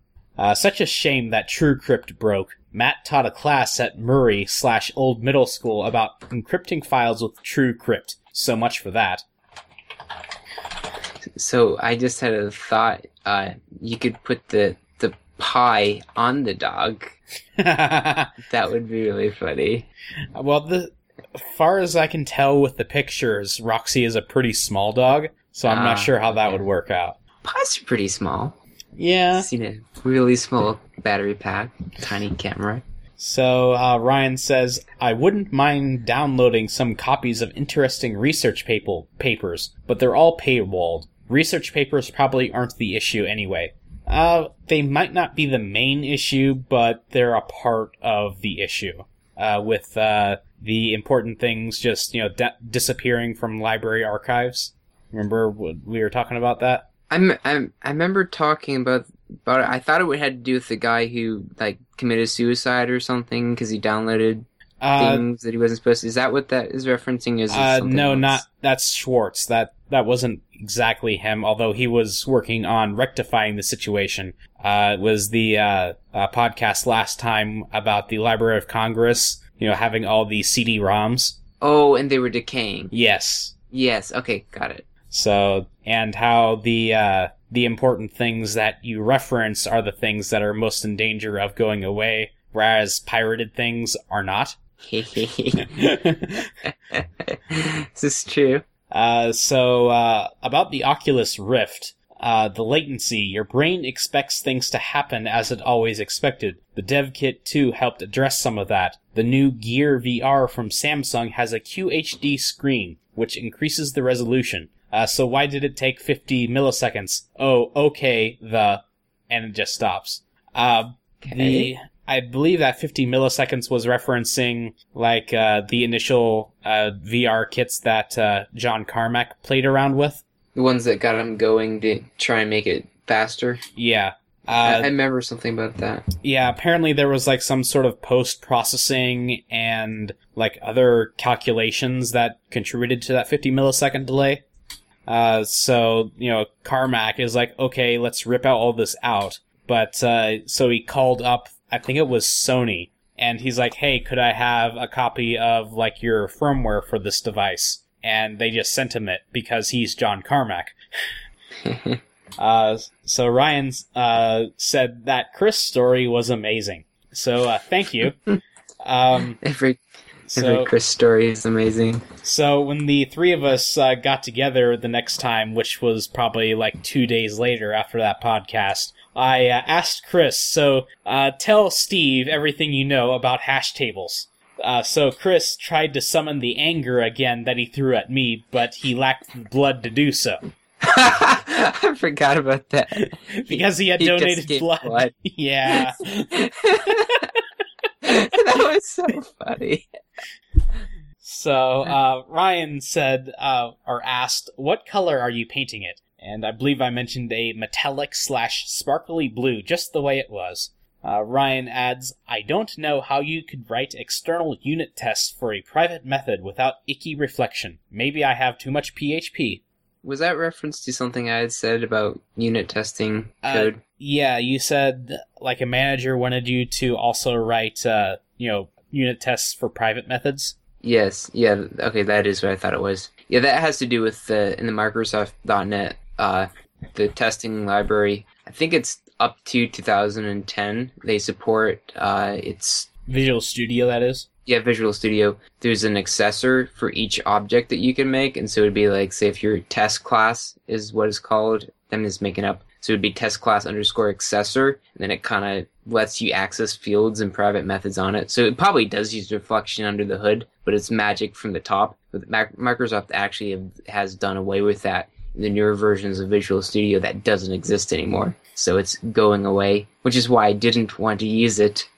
Such a shame that TrueCrypt broke. Matt taught a class at Murray/Old Middle School about encrypting files with TrueCrypt. So much for that. So I just had a thought. You could put the pie on the dog. That would be really funny. Well, as far as I can tell with the pictures, Roxy is a pretty small dog, so I'm not sure how that would work out. Pies are pretty small. Yeah. I've seen a really small battery pack, tiny camera. So Ryan says, I wouldn't mind downloading some copies of interesting research papers, but they're all paywalled. Research papers probably aren't the issue anyway. They might not be the main issue, but they're a part of the issue. With the important things just disappearing from library archives. Remember we were talking about that? I remember talking about it. I thought it had to do with the guy who like committed suicide or something because he downloaded things that he wasn't supposed to. Is that what that is referencing? Is no, else? Not that's Schwartz. That wasn't exactly him. Although he was working on rectifying the situation. It was the podcast last time about the Library of Congress. Having all the CD-ROMs. Oh, and they were decaying. Yes. Yes. Okay, got it. So, and how the important things that you reference are the things that are most in danger of going away, whereas pirated things are not. This is true. So, about the Oculus Rift, the latency, your brain expects things to happen as it always expected. The dev kit, too, helped address some of that. The new Gear VR from Samsung has a QHD screen, which increases the resolution. So why did it take 50 milliseconds? Oh, okay, and it just stops. Okay. I believe that 50 milliseconds was referencing, like, the initial VR kits that John Carmack played around with. The ones that got him going to try and make it faster? Yeah. I remember something about that. Yeah, apparently there was, like, some sort of post-processing and, like, other calculations that contributed to that 50 millisecond delay. So, Carmack is like, okay, let's rip out all this out. But, so he called up, I think it was Sony, and he's like, hey, could I have a copy of, like, your firmware for this device? And they just sent him it, because he's John Carmack. So Ryan said that Chris' story was amazing. So, thank you. Every Chris story is amazing. So when the three of us got together the next time, which was probably like 2 days later after that podcast, I asked Chris, so tell Steve everything you know about hash tables. So Chris tried to summon the anger again that he threw at me, but he lacked the blood to do so. I forgot about that. Because he had donated blood. Yeah. That was so funny. So Ryan said, or asked, what color are you painting it? And I believe I mentioned a metallic/sparkly blue, just the way it was. Ryan adds, I don't know how you could write external unit tests for a private method without icky reflection. Maybe I have too much PHP. Was that reference to something I had said about unit testing code? Yeah, you said like a manager wanted you to also write, unit tests for private methods. Yes. Yeah. Okay, that is what I thought it was. Yeah, that has to do with in the Microsoft.NET the testing library. I think it's up to 2010. They support it's Visual Studio. That is. Yeah, Visual Studio, there's an accessor for each object that you can make, and so it would be like, say if your test class is what it's called, I'm just making up, so it would be test class_accessor, and then it kind of lets you access fields and private methods on it. So it probably does use reflection under the hood, but it's magic from the top. But Microsoft actually has done away with that. In the newer versions of Visual Studio, that doesn't exist anymore. So it's going away, which is why I didn't want to use it.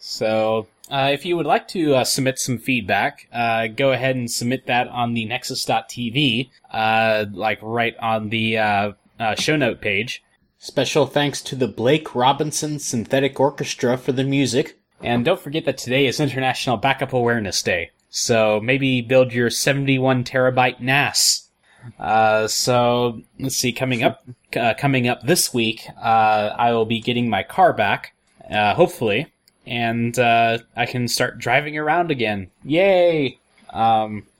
So... if you would like to submit some feedback, go ahead and submit that on the Nexus.tv, right on the show note page. Special thanks to the Blake Robinson Synthetic Orchestra for the music. And don't forget that today is International Backup Awareness Day, so maybe build your 71 terabyte NAS. So let's see, coming up this week, I will be getting my car back, hopefully. And I can start driving around again. Yay!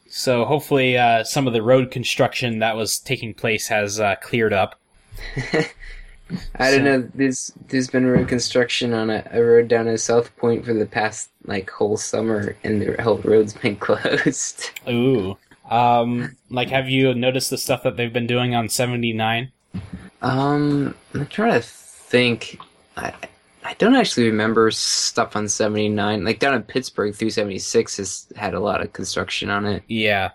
So hopefully some of the road construction that was taking place has cleared up. I don't know. There's been road construction on a road down in South Point for the past whole summer, and the whole road's been closed. Ooh. Have you noticed the stuff that they've been doing on 79? I'm trying to think. I don't actually remember stuff on 79. Down in Pittsburgh, 376 has had a lot of construction on it. Yeah.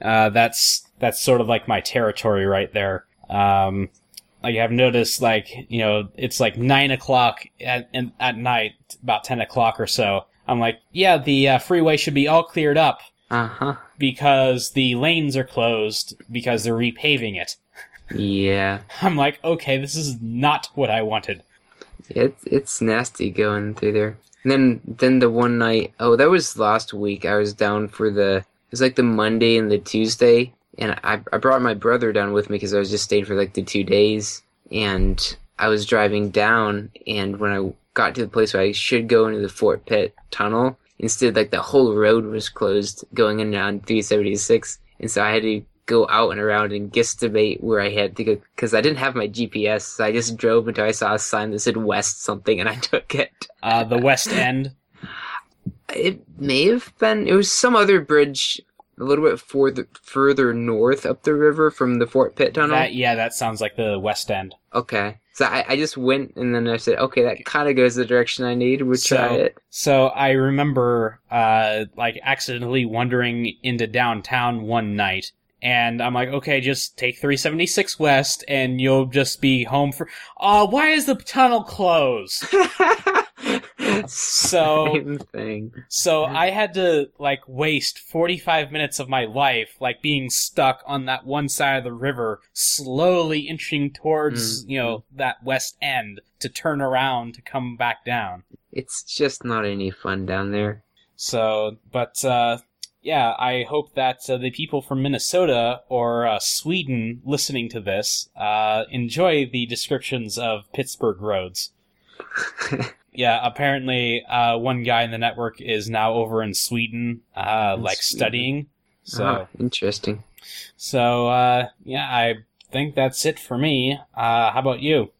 That's sort of my territory right there. I've noticed, it's 9 o'clock at night, about 10 o'clock or so. I'm the freeway should be all cleared up. Uh-huh. Because the lanes are closed because they're repaving it. Yeah. I'm okay, this is not what I wanted. It's nasty going through there. And then the one night, that was last week, I was down for the Monday and the Tuesday, and I brought my brother down with me because I was just staying for the 2 days, and I was driving down, and when I got to the place where I should go into the Fort Pitt Tunnel, instead the whole road was closed going in on 376, and so I had to go out and around and guesstimate where I had to go, because I didn't have my GPS, so I just drove until I saw a sign that said West something, and I took it. The West End? It may have been... It was some other bridge a little bit further north up the river from the Fort Pitt Tunnel. That sounds like the West End. Okay. So I just went, and then I said, okay, that kind of goes the direction I need. We'll try it. So I remember accidentally wandering into downtown one night, and I'm okay, just take 376 West, and you'll just be home for... why is the tunnel closed? Same thing. So I had to, waste 45 minutes of my life, being stuck on that one side of the river, slowly inching towards, that West End, to turn around to come back down. It's just not any fun down there. So, but... yeah, I hope that the people from Minnesota or Sweden listening to this enjoy the descriptions of Pittsburgh roads. Yeah, apparently one guy in the network is now over in Sweden, studying. So interesting. So, I think that's it for me. How about you?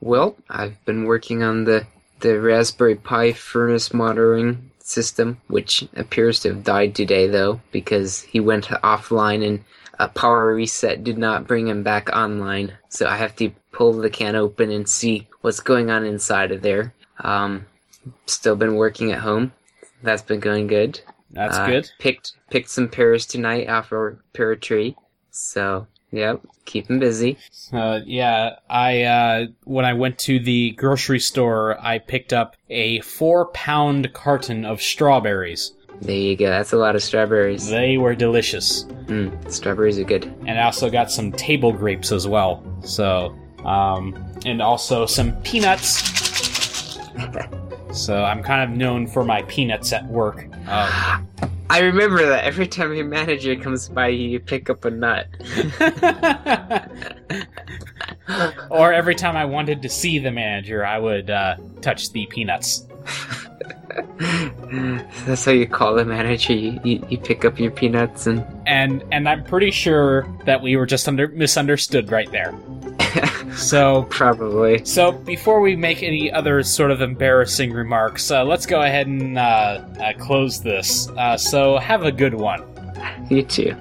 Well, I've been working on the the Raspberry Pi furnace monitoring system, which appears to have died today, though, because he went offline and a power reset did not bring him back online. So I have to pull the can open and see what's going on inside of there. Still been working at home. That's been going good. That's good. Picked some pears tonight off our pear tree. So, yep, keep them busy. Yeah, I when I went to the grocery store, I picked up a 4-pound carton of strawberries. There you go. That's a lot of strawberries. They were delicious. Strawberries are good. And I also got some table grapes as well. So, and also some peanuts. So I'm kind of known for my peanuts at work. I remember that every time your manager comes by, you pick up a nut. Or every time I wanted to see the manager, I would touch the peanuts. That's how you call the manager. You pick up your peanuts and I'm pretty sure that we were just misunderstood right there. So probably. So before we make any other sort of embarrassing remarks, let's go ahead and close this. So have a good one. You too.